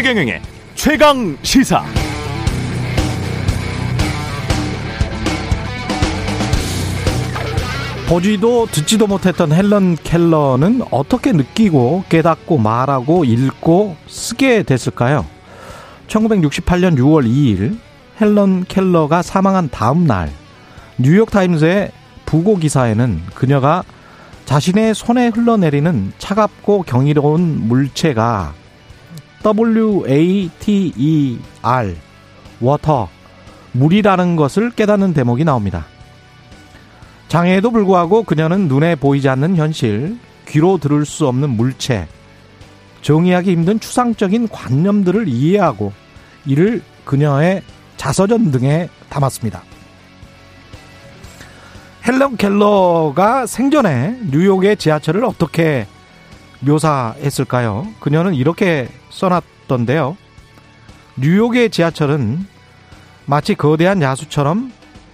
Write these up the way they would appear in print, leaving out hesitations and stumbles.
최경영의 최강시사. 보지도 듣지도 못했던 헬런 켈러는 어떻게 느끼고 깨닫고 말하고 읽고 쓰게 됐을까요? 1968년 6월 2일 헬런 켈러가 사망한 다음 날 뉴욕타임스의 부고 기사에는 그녀가 자신의 손에 흘러내리는 차갑고 경이로운 물체가 WATER, 워터, 물이라는 것을 깨닫는 대목이 나옵니다. 장애에도 불구하고 그녀는 눈에 보이지 않는 현실, 귀로 들을 수 없는 물체, 정의하기 힘든 추상적인 관념들을 이해하고 이를 그녀의 자서전 등에 담았습니다. 헬런 켈러가 생전에 뉴욕의 지하철을 어떻게 묘사했을까요? 그녀는 이렇게 써놨던데요. 뉴욕의 지하철은 마치 거대한 야수처럼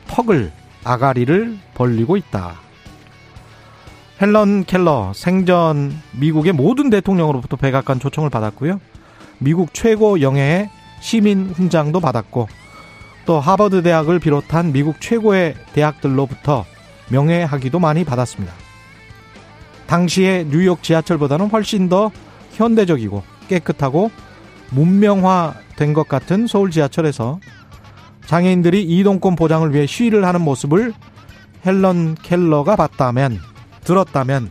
턱을, 아가리를 벌리고 있다. 헬런 켈러 생전 미국의 모든 대통령으로부터 백악관 초청을 받았고요. 미국 최고 영예의 시민 훈장도 받았고 또 하버드 대학을 비롯한 미국 최고의 대학들로부터 명예학위도 많이 받았습니다. 당시의 뉴욕 지하철보다는 훨씬 더 현대적이고 깨끗하고 문명화된 것 같은 서울 지하철에서 장애인들이 이동권 보장을 위해 시위를 하는 모습을 헬런 켈러가 봤다면, 들었다면,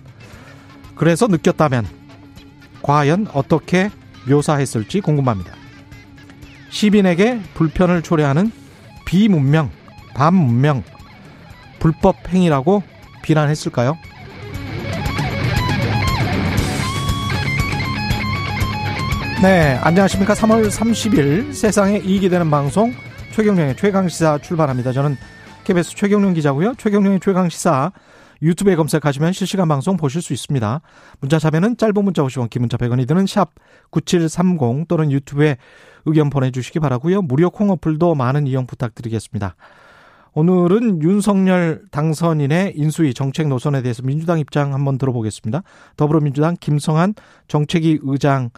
그래서 느꼈다면 과연 어떻게 묘사했을지 궁금합니다. 시민에게 불편을 초래하는 비문명, 반문명, 불법 행위라고 비난했을까요? 네, 안녕하십니까. 3월 30일 세상에 이익이 되는 방송 최경령의 최강시사 출발합니다. 저는 KBS 최경령 기자고요. 최경령의 최강시사 유튜브에 검색하시면 실시간 방송 보실 수 있습니다. 문자 참여는 짧은 문자 50원, 긴 문자 100원이 드는 샵 9730 또는 유튜브에 의견 보내주시기 바라고요. 무료 콩 어플도 많은 이용 부탁드리겠습니다. 오늘은 윤석열 당선인의 인수위 정책 노선에 대해서 민주당 입장 한번 들어보겠습니다. 더불어민주당 김성한 정책위 의장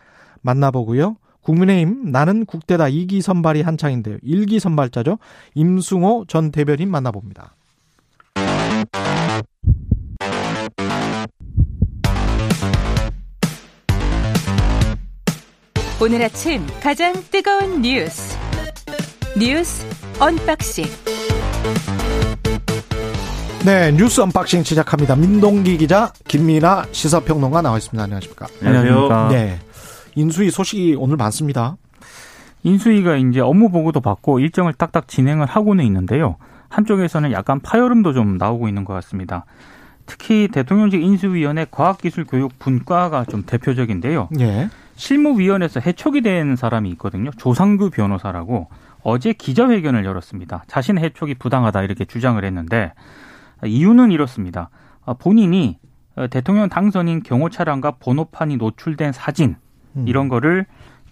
만나보고요. 국민의힘 나는 국대다 2기 선발이 한창인데요. 1기 선발자죠. 임승호 전 대변인 만나봅니다. 오늘 아침 가장 뜨거운 뉴스 언박싱. 네, 뉴스 언박싱 시작합니다. 민동기 기자, 김민하 시사평론가 나와 있습니다. 안녕하십니까? 안녕하십니까? 네. 인수위 소식이 오늘 많습니다. 인수위가 이제 업무 보고도 받고 일정을 딱딱 진행을 하고는 있는데요. 한쪽에서는 약간 파열음도 좀 나오고 있는 것 같습니다. 특히 대통령직 인수위원회 과학기술교육분과가 좀 대표적인데요. 예. 실무위원회에서 해촉이 된 사람이 있거든요. 조상규 변호사라고 어제 기자회견을 열었습니다. 자신의 해촉이 부당하다 이렇게 주장을 했는데 이유는 이렇습니다. 본인이 대통령 당선인 경호 차량과 번호판이 노출된 사진 이런 거를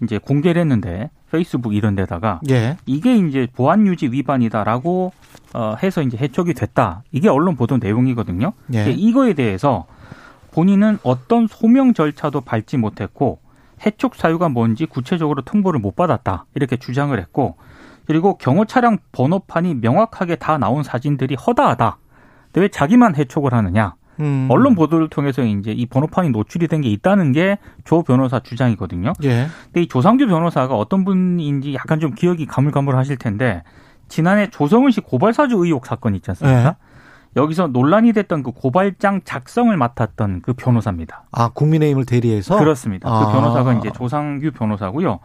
이제 공개를 했는데 페이스북 이런 데다가 예. 이게 이제 보안 유지 위반이다라고 해서 이제 해촉이 됐다. 이게 언론 보도 내용이거든요. 예. 이거에 대해서 본인은 어떤 소명 절차도 밟지 못했고 해촉 사유가 뭔지 구체적으로 통보를 못 받았다. 이렇게 주장을 했고 그리고 경호 차량 번호판이 명확하게 다 나온 사진들이 허다하다. 근데 왜 자기만 해촉을 하느냐. 언론 보도를 통해서 이제 이 번호판이 노출이 된 게 있다는 게 조 변호사 주장이거든요. 예. 근데 이 조상규 변호사가 어떤 분인지 약간 좀 기억이 가물가물하실 텐데 지난해 조성은 씨 고발사주 의혹 사건 있지 않습니까? 예. 여기서 논란이 됐던 그 고발장 작성을 맡았던 그 변호사입니다. 아, 국민의힘을 대리해서? 그렇습니다. 그 변호사가 이제 조상규 변호사고요.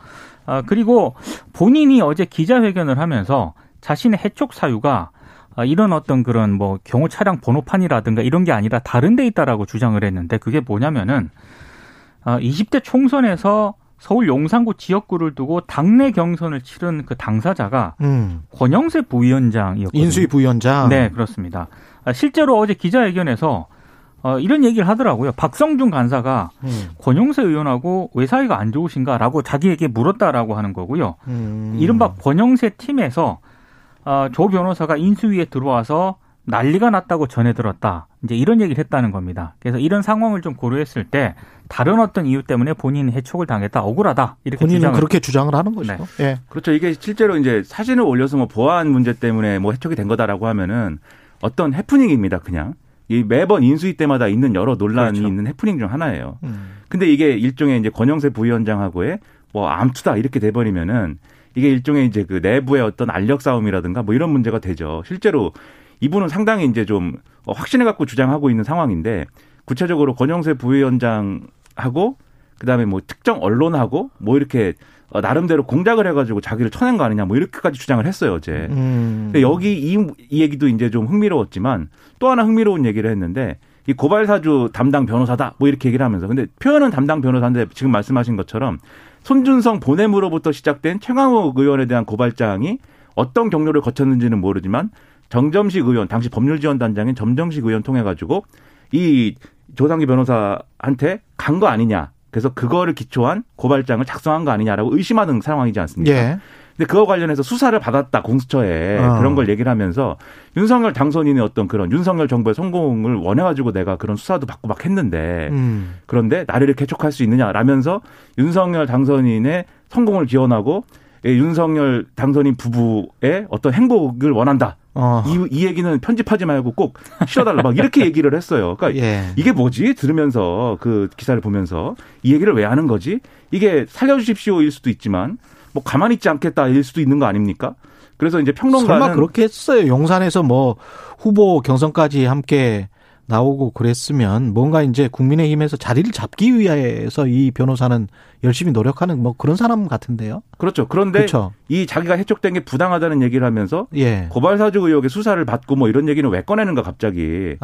아, 그리고 본인이 어제 기자회견을 하면서 자신의 해촉 사유가 이런 어떤 그런 뭐 경호 차량 번호판이라든가 이런 게 아니라 다른 데 있다라고 주장을 했는데 그게 뭐냐면은 20대 총선에서 서울 용산구 지역구를 두고 당내 경선을 치른 그 당사자가 권영세 부위원장이었거든요. 인수위 부위원장. 네, 그렇습니다. 실제로 어제 기자회견에서 이런 얘기를 하더라고요. 박성준 간사가 권영세 의원하고 왜 사이가 안 좋으신가라고 자기에게 물었다라고 하는 거고요. 이른바 권영세 팀에서 조 변호사가 인수위에 들어와서 난리가 났다고 전해 들었다. 이제 이런 얘기를 했다는 겁니다. 그래서 이런 상황을 좀 고려했을 때 다른 어떤 이유 때문에 본인 해촉을 당했다, 억울하다 이렇게 본인은 주장을. 그렇게 주장을 하는 거죠. 네. 예. 그렇죠. 이게 실제로 이제 사진을 올려서 뭐 보안 문제 때문에 뭐 해촉이 된 거다라고 하면은 어떤 해프닝입니다. 그냥 이 매번 인수위 때마다 있는 여러 논란이 그렇죠. 있는 해프닝 중 하나예요. 근데 이게 일종의 이제 권영세 부위원장하고의 뭐 암투다 이렇게 돼버리면은 이게 일종의 이제 그 내부의 어떤 알력 싸움이라든가 뭐 이런 문제가 되죠. 실제로. 이분은 상당히 이제 좀 확신을 갖고 주장하고 있는 상황인데 구체적으로 권영세 부위원장하고 그다음에 뭐 특정 언론하고 뭐 이렇게 나름대로 공작을 해가지고 자기를 쳐낸 거 아니냐 뭐 이렇게까지 주장을 했어요 어제. 근데 여기 이 얘기도 이제 좀 흥미로웠지만 또 하나 흥미로운 얘기를 했는데 이 고발사주 담당 변호사다 뭐 이렇게 얘기를 하면서 근데 표현은 담당 변호사인데 지금 말씀하신 것처럼 손준성 보냄으로부터 시작된 최강욱 의원에 대한 고발장이 어떤 경로를 거쳤는지는 모르지만. 정점식 의원, 당시 법률지원단장인 정점식 의원 통해가지고 이 조상기 변호사한테 간 거 아니냐. 그래서 그거를 기초한 고발장을 작성한 거 아니냐라고 의심하는 상황이지 않습니까? 예. 근데 그거 관련해서 수사를 받았다, 공수처에. 그런 걸 얘기를 하면서 윤석열 당선인의 어떤 그런 윤석열 정부의 성공을 원해가지고 내가 그런 수사도 받고 막 했는데 그런데 나를 개척할 수 있느냐라면서 윤석열 당선인의 성공을 기원하고 윤석열 당선인 부부의 어떤 행복을 원한다. 이 얘기는 편집하지 말고 꼭 실어달라 막 이렇게 얘기를 했어요. 그러니까 예. 이게 뭐지? 들으면서 그 기사를 보면서 이 얘기를 왜 하는 거지? 이게 살려주십시오일 수도 있지만 뭐 가만히 있지 않겠다일 수도 있는 거 아닙니까? 그래서 이제 평론가는 설마 그렇게 했어요. 용산에서 뭐 후보 경선까지 함께 나오고 그랬으면 뭔가 이제 국민의힘에서 자리를 잡기 위해서 이 변호사는 열심히 노력하는 뭐 그런 사람 같은데요. 그렇죠. 그런데 그렇죠. 이 자기가 해촉된 게 부당하다는 얘기를 하면서 예. 고발사주 의혹의 수사를 받고 뭐 이런 얘기는 왜 꺼내는가 갑자기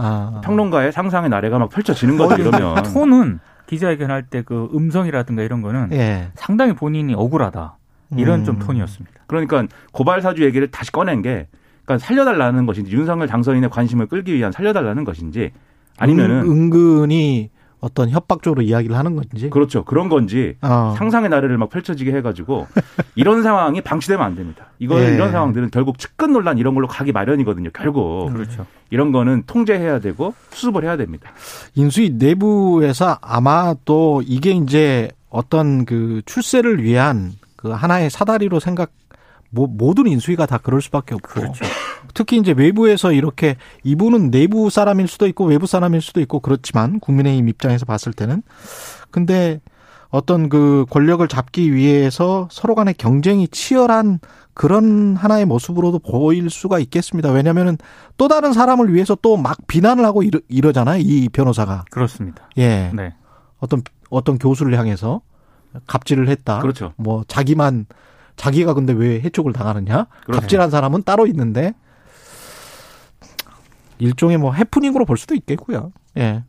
평론가의 상상의 나래가 막 펼쳐지는 거죠 이러면. 톤은 기자회견할 때 그 음성이라든가 이런 거는 예. 상당히 본인이 억울하다 이런 좀 톤이었습니다. 그러니까 고발사주 얘기를 다시 꺼낸 게. 그러니까 살려달라는 것인지 윤석열 당선인의 관심을 끌기 위한 살려달라는 것인지 아니면은 은근히 어떤 협박적으로 이야기를 하는 건지 그렇죠 그런 건지 상상의 나래를 막 펼쳐지게 해가지고 이런 상황이 방치되면 안 됩니다. 이거는 예. 이런 상황들은 결국 측근 논란 이런 걸로 가기 마련이거든요. 결국 그렇죠. 이런 거는 통제해야 되고 수습을 해야 됩니다. 인수위 내부에서 아마 또 이게 이제 어떤 그 출세를 위한 그 하나의 사다리로 생각. 모든 인수위가 다 그럴 수밖에 없고 그렇죠. 특히 이제 외부에서 이렇게 이분은 내부 사람일 수도 있고 외부 사람일 수도 있고 그렇지만 국민의힘 입장에서 봤을 때는 근데 어떤 그 권력을 잡기 위해서 서로 간의 경쟁이 치열한 그런 하나의 모습으로도 보일 수가 있겠습니다. 왜냐하면은 또 다른 사람을 위해서 또 막 비난을 하고 이러잖아요. 이 변호사가 그렇습니다. 예, 네. 어떤 교수를 향해서 갑질을 했다. 그렇죠. 뭐 자기가 근데 왜 해촉을 당하느냐? 그렇죠. 갑질한 사람은 따로 있는데 일종의 뭐 해프닝으로 볼 수도 있겠고요. 예,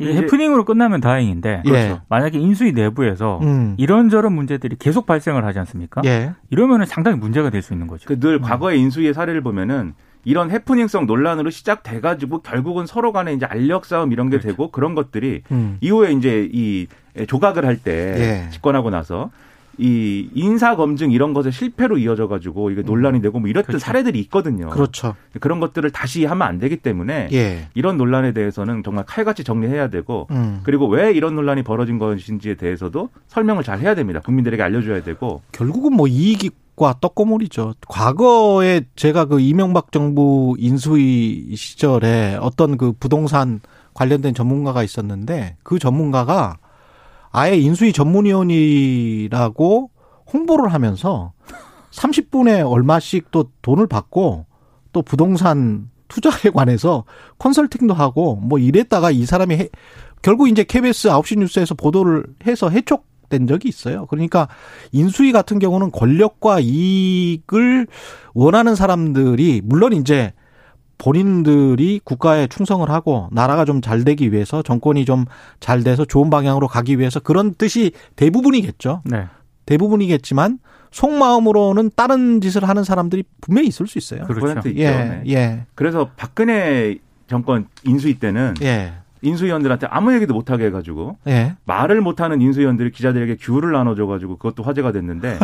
해프닝으로 끝나면 다행인데 예. 그렇죠. 만약에 인수위 내부에서 이런저런 문제들이 계속 발생을 하지 않습니까? 예. 이러면은 상당히 문제가 될 수 있는 거죠. 그 늘 과거의 인수위의 사례를 보면은. 이런 해프닝성 논란으로 시작돼가지고 결국은 서로 간에 이제 알력 싸움 이런 게 그렇죠. 되고 그런 것들이 이후에 이제 이 조각을 할 때 예. 집권하고 나서 이 인사 검증 이런 것에 실패로 이어져가지고 이게 논란이 되고 뭐 이랬던 그렇죠. 사례들이 있거든요. 그렇죠. 그런 것들을 다시 하면 안 되기 때문에 예. 이런 논란에 대해서는 정말 칼같이 정리해야 되고 그리고 왜 이런 논란이 벌어진 것인지에 대해서도 설명을 잘 해야 됩니다. 국민들에게 알려줘야 되고 결국은 뭐 이익이 떡고물이죠. 과거에 제가 그 이명박 정부 인수위 시절에 어떤 그 부동산 관련된 전문가가 있었는데 그 전문가가 아예 인수위 전문위원이라고 홍보를 하면서 30분에 얼마씩 또 돈을 받고 또 부동산 투자에 관해서 컨설팅도 하고 뭐 이랬다가 이 사람이 결국 이제 KBS 9시 뉴스에서 보도를 해서 해촉 된 적이 있어요. 그러니까 인수위 같은 경우는 권력과 이익을 원하는 사람들이 물론 이제 본인들이 국가에 충성을 하고 나라가 좀 잘 되기 위해서 정권이 좀 잘 돼서 좋은 방향으로 가기 위해서 그런 뜻이 대부분이겠죠. 네. 대부분이겠지만 속마음으로는 다른 짓을 하는 사람들이 분명히 있을 수 있어요. 그렇죠. 예, 네. 예. 그래서 박근혜 정권 인수위 때는 예. 인수위원들한테 아무 얘기도 못하게 해가지고 예. 말을 못하는 인수위원들이 기자들에게 귤을 나눠줘가지고 그것도 화제가 됐는데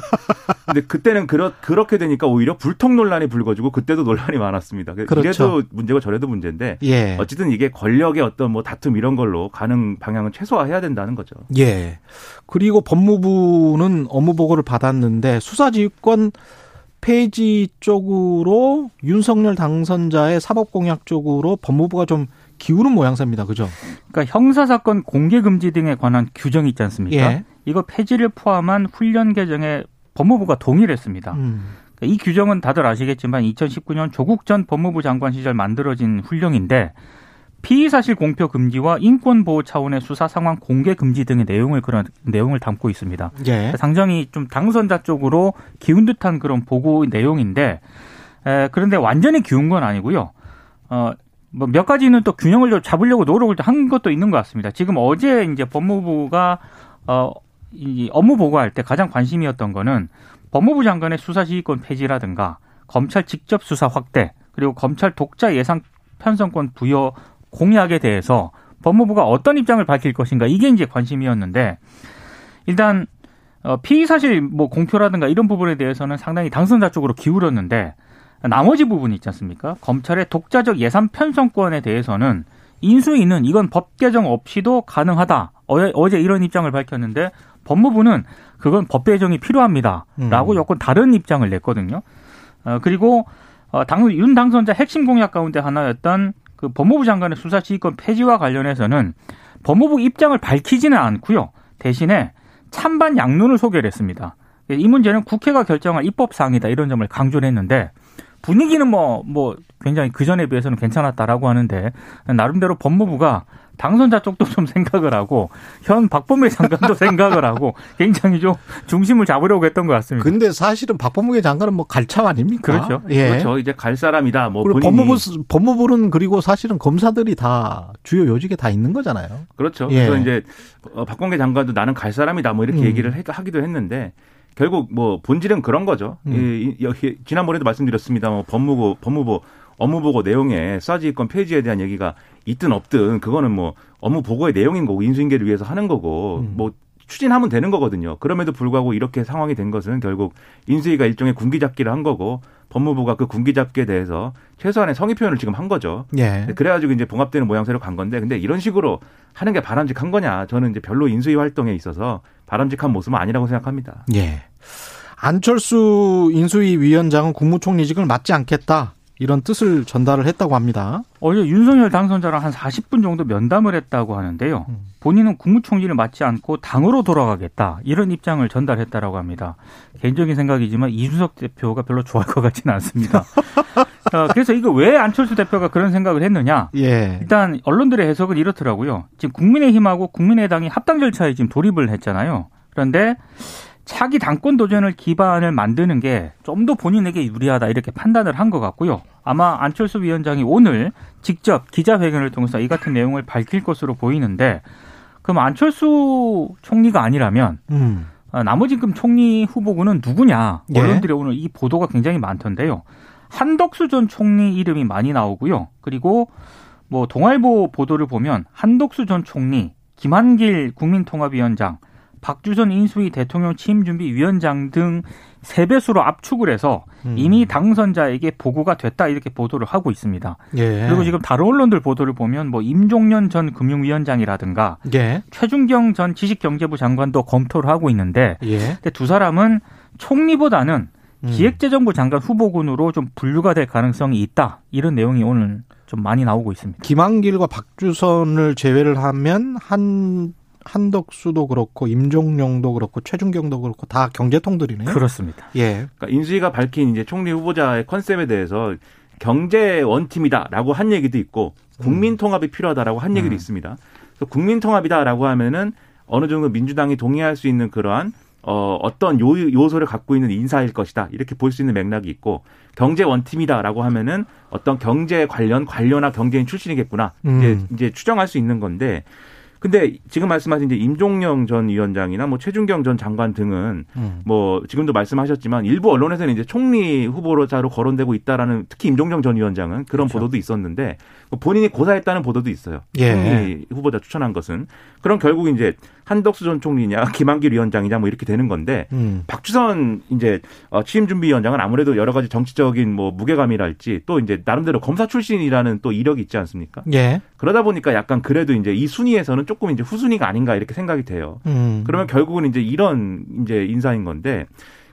근데 그때는 그렇게 되니까 오히려 불통 논란이 불거지고 그때도 논란이 많았습니다. 그렇죠. 이래도 문제고 저래도 문제인데 예. 어쨌든 이게 권력의 어떤 뭐 다툼 이런 걸로 가는 방향은 최소화해야 된다는 거죠. 예. 그리고 법무부는 업무보고를 받았는데 수사지휘권 페이지 쪽으로 윤석열 당선자의 사법공약 쪽으로 법무부가 좀 기울은 모양새입니다. 그죠? 그러니까 형사사건 공개금지 등에 관한 규정이 있지 않습니까? 예. 이거 폐지를 포함한 훈련 개정에 법무부가 동의를 했습니다. 그러니까 이 규정은 다들 아시겠지만 2019년 조국 전 법무부 장관 시절 만들어진 훈령인데 피의사실 공표 금지와 인권보호 차원의 수사 상황 공개 금지 등의 그런 내용을 담고 있습니다. 예. 그러니까 상당히 좀 당선자 쪽으로 기운 듯한 그런 보고 내용인데 그런데 완전히 기운 건 아니고요. 뭐 몇 가지는 또 균형을 좀 잡으려고 노력을 한 것도 있는 것 같습니다. 지금 어제 이제 법무부가 이 업무 보고할 때 가장 관심이었던 거는 법무부 장관의 수사지휘권 폐지라든가 검찰 직접 수사 확대 그리고 검찰 독자 예상 편성권 부여 공약에 대해서 법무부가 어떤 입장을 밝힐 것인가 이게 이제 관심이었는데 일단 피의 사실 뭐 공표라든가 이런 부분에 대해서는 상당히 당선자 쪽으로 기울었는데. 나머지 부분이 있지 않습니까? 검찰의 독자적 예산 편성권에 대해서는 인수위는 이건 법 개정 없이도 가능하다. 어제 이런 입장을 밝혔는데 법무부는 그건 법 개정이 필요합니다라고 여권 다른 입장을 냈거든요. 그리고 윤 당선자 핵심 공약 가운데 하나였던 그 법무부 장관의 수사지휘권 폐지와 관련해서는 법무부 입장을 밝히지는 않고요. 대신에 찬반 양론을 소개를 했습니다. 이 문제는 국회가 결정할 입법사항이다 이런 점을 강조를 했는데 분위기는 뭐 굉장히 그전에 비해서는 괜찮았다라고 하는데 나름대로 법무부가 당선자 쪽도 좀 생각을 하고 현 박범계 장관도 생각을 하고 굉장히 좀 중심을 잡으려고 했던 것 같습니다. 근데 사실은 박범계 장관은 뭐 갈참 아닙니까? 그렇죠. 예. 그렇죠. 이제 갈 사람이다. 뭐 법무부는 그리고 사실은 검사들이 다 주요 요직에 다 있는 거잖아요. 그렇죠. 예. 그래서 이제 박범계 장관도 나는 갈 사람이다 뭐 이렇게 얘기를 하기도 했는데 결국 뭐 본질은 그런 거죠. 지난번에도 말씀드렸습니다. 뭐 법무부 업무보고 내용에 수사지휘권 폐지에 대한 얘기가 있든 없든 그거는 뭐 업무보고의 내용인 거고 인수인계를 위해서 하는 거고 뭐 추진하면 되는 거거든요. 그럼에도 불구하고 이렇게 상황이 된 것은 결국 인수위가 일종의 군기잡기를 한 거고 법무부가 그 군기잡기에 대해서 최소한의 성의 표현을 지금 한 거죠. 예. 그래가지고 이제 봉합되는 모양새로 간 건데 근데 이런 식으로 하는 게 바람직한 거냐. 저는 이제 별로 인수위 활동에 있어서 바람직한 모습은 아니라고 생각합니다. 예. 안철수 인수위 위원장은 국무총리직을 맡지 않겠다. 이런 뜻을 전달을 했다고 합니다. 어제 윤석열 당선자랑 한 40분 정도 면담을 했다고 하는데요. 본인은 국무총리를 맡지 않고 당으로 돌아가겠다. 이런 입장을 전달했다라고 합니다. 개인적인 생각이지만 이준석 대표가 별로 좋아할 것 같지는 않습니다. 그래서 이거 왜 안철수 대표가 그런 생각을 했느냐. 예. 일단 언론들의 해석은 이렇더라고요. 지금 국민의힘하고 국민의당이 합당 절차에 지금 돌입을 했잖아요. 그런데 차기 당권 도전을 기반을 만드는 게 좀 더 본인에게 유리하다 이렇게 판단을 한 것 같고요. 아마 안철수 위원장이 오늘 직접 기자회견을 통해서 이 같은 내용을 밝힐 것으로 보이는데 그럼 안철수 총리가 아니라면 나머지 그럼 총리 후보군은 누구냐. 예. 언론들의 오늘 이 보도가 굉장히 많던데요. 한덕수 전 총리 이름이 많이 나오고요. 그리고 뭐 동아일보 보도를 보면 한덕수 전 총리, 김한길 국민통합위원장, 박주선 인수위 대통령 취임준비위원장 등 3배수로 압축을 해서 이미 당선자에게 보고가 됐다 이렇게 보도를 하고 있습니다. 예. 그리고 지금 다른 언론들 보도를 보면 뭐 임종년 전 금융위원장이라든가 예. 최준경 전 지식경제부 장관도 검토를 하고 있는데 예. 근데 두 사람은 총리보다는 기획재정부 장관 후보군으로 좀 분류가 될 가능성이 있다. 이런 내용이 오늘 좀 많이 나오고 있습니다. 김한길과 박주선을 제외를 하면 한덕수도 그렇고 임종룡도 그렇고 최준경도 그렇고 다 경제통들이네요. 그렇습니다. 예. 그러니까 인수위가 밝힌 이제 총리 후보자의 컨셉에 대해서 경제 원팀이다라고 한 얘기도 있고 국민 통합이 필요하다라고 한 얘기도 있습니다. 그래서 국민 통합이다라고 하면은 어느 정도 민주당이 동의할 수 있는 그러한 어떤 요소를 갖고 있는 인사일 것이다. 이렇게 볼 수 있는 맥락이 있고 경제 원팀이다라고 하면은 어떤 경제 관련한 경제인 출신이겠구나. 이제 추정할 수 있는 건데 근데 지금 말씀하신 이제 임종영 전 위원장이나 뭐 최준경 전 장관 등은 뭐 지금도 말씀하셨지만 일부 언론에서는 이제 총리 후보로 자로 거론되고 있다라는, 특히 임종영 전 위원장은 그런 그렇죠. 보도도 있었는데 본인이 고사했다는 보도도 있어요. 예. 총리 후보자 추천한 것은. 그럼 결국 이제 한덕수 전 총리냐 김한길 위원장이냐 뭐 이렇게 되는 건데 박주선 이제 취임 준비 위원장은 아무래도 여러 가지 정치적인 뭐 무게감이랄지 또 이제 나름대로 검사 출신이라는 또 이력이 있지 않습니까? 예. 그러다 보니까 약간 그래도 이제 이 순위에서는 조금 이제 후순위가 아닌가 이렇게 생각이 돼요. 그러면 결국은 이제 이런 이제 인사인 건데,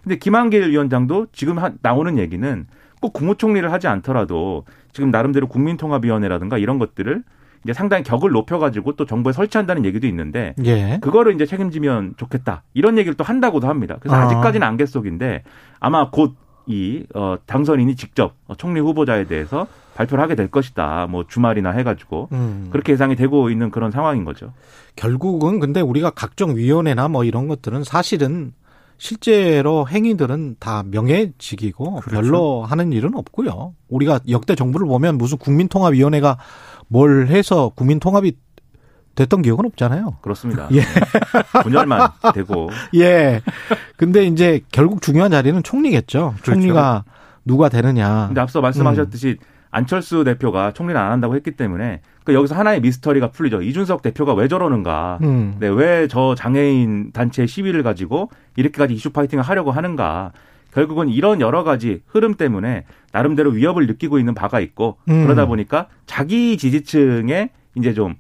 근데 김한길 위원장도 지금 나오는 얘기는 꼭 국무총리를 하지 않더라도 지금 나름대로 국민통합위원회라든가 이런 것들을 이제 상당히 격을 높여가지고 또 정부에 설치한다는 얘기도 있는데 예. 그거를 이제 책임지면 좋겠다 이런 얘기를 또 한다고도 합니다. 그래서 아직까지는 안갯 속인데 아마 곧 이 당선인이 직접 총리 후보자에 대해서 발표를 하게 될 것이다. 뭐 주말이나 해가지고 그렇게 예상이 되고 있는 그런 상황인 거죠. 결국은 근데 우리가 각종 위원회나 뭐 이런 것들은 사실은 실제로 행위들은 다 명예직이고 그렇죠. 별로 하는 일은 없고요. 우리가 역대 정부를 보면 무슨 국민통합위원회가 뭘 해서 국민통합이 됐던 기억은 없잖아요. 그렇습니다. 예. 분열만 되고. 예. 근데 이제 결국 중요한 자리는 총리겠죠. 그렇죠. 총리가 누가 되느냐. 근데 앞서 말씀하셨듯이 안철수 대표가 총리를 안 한다고 했기 때문에 그 여기서 하나의 미스터리가 풀리죠. 이준석 대표가 왜 저러는가. 네, 왜 저 장애인 단체의 시위를 가지고 이렇게까지 이슈 파이팅을 하려고 하는가. 결국은 이런 여러 가지 흐름 때문에 나름대로 위협을 느끼고 있는 바가 있고 그러다 보니까 자기 지지층에 이제 좀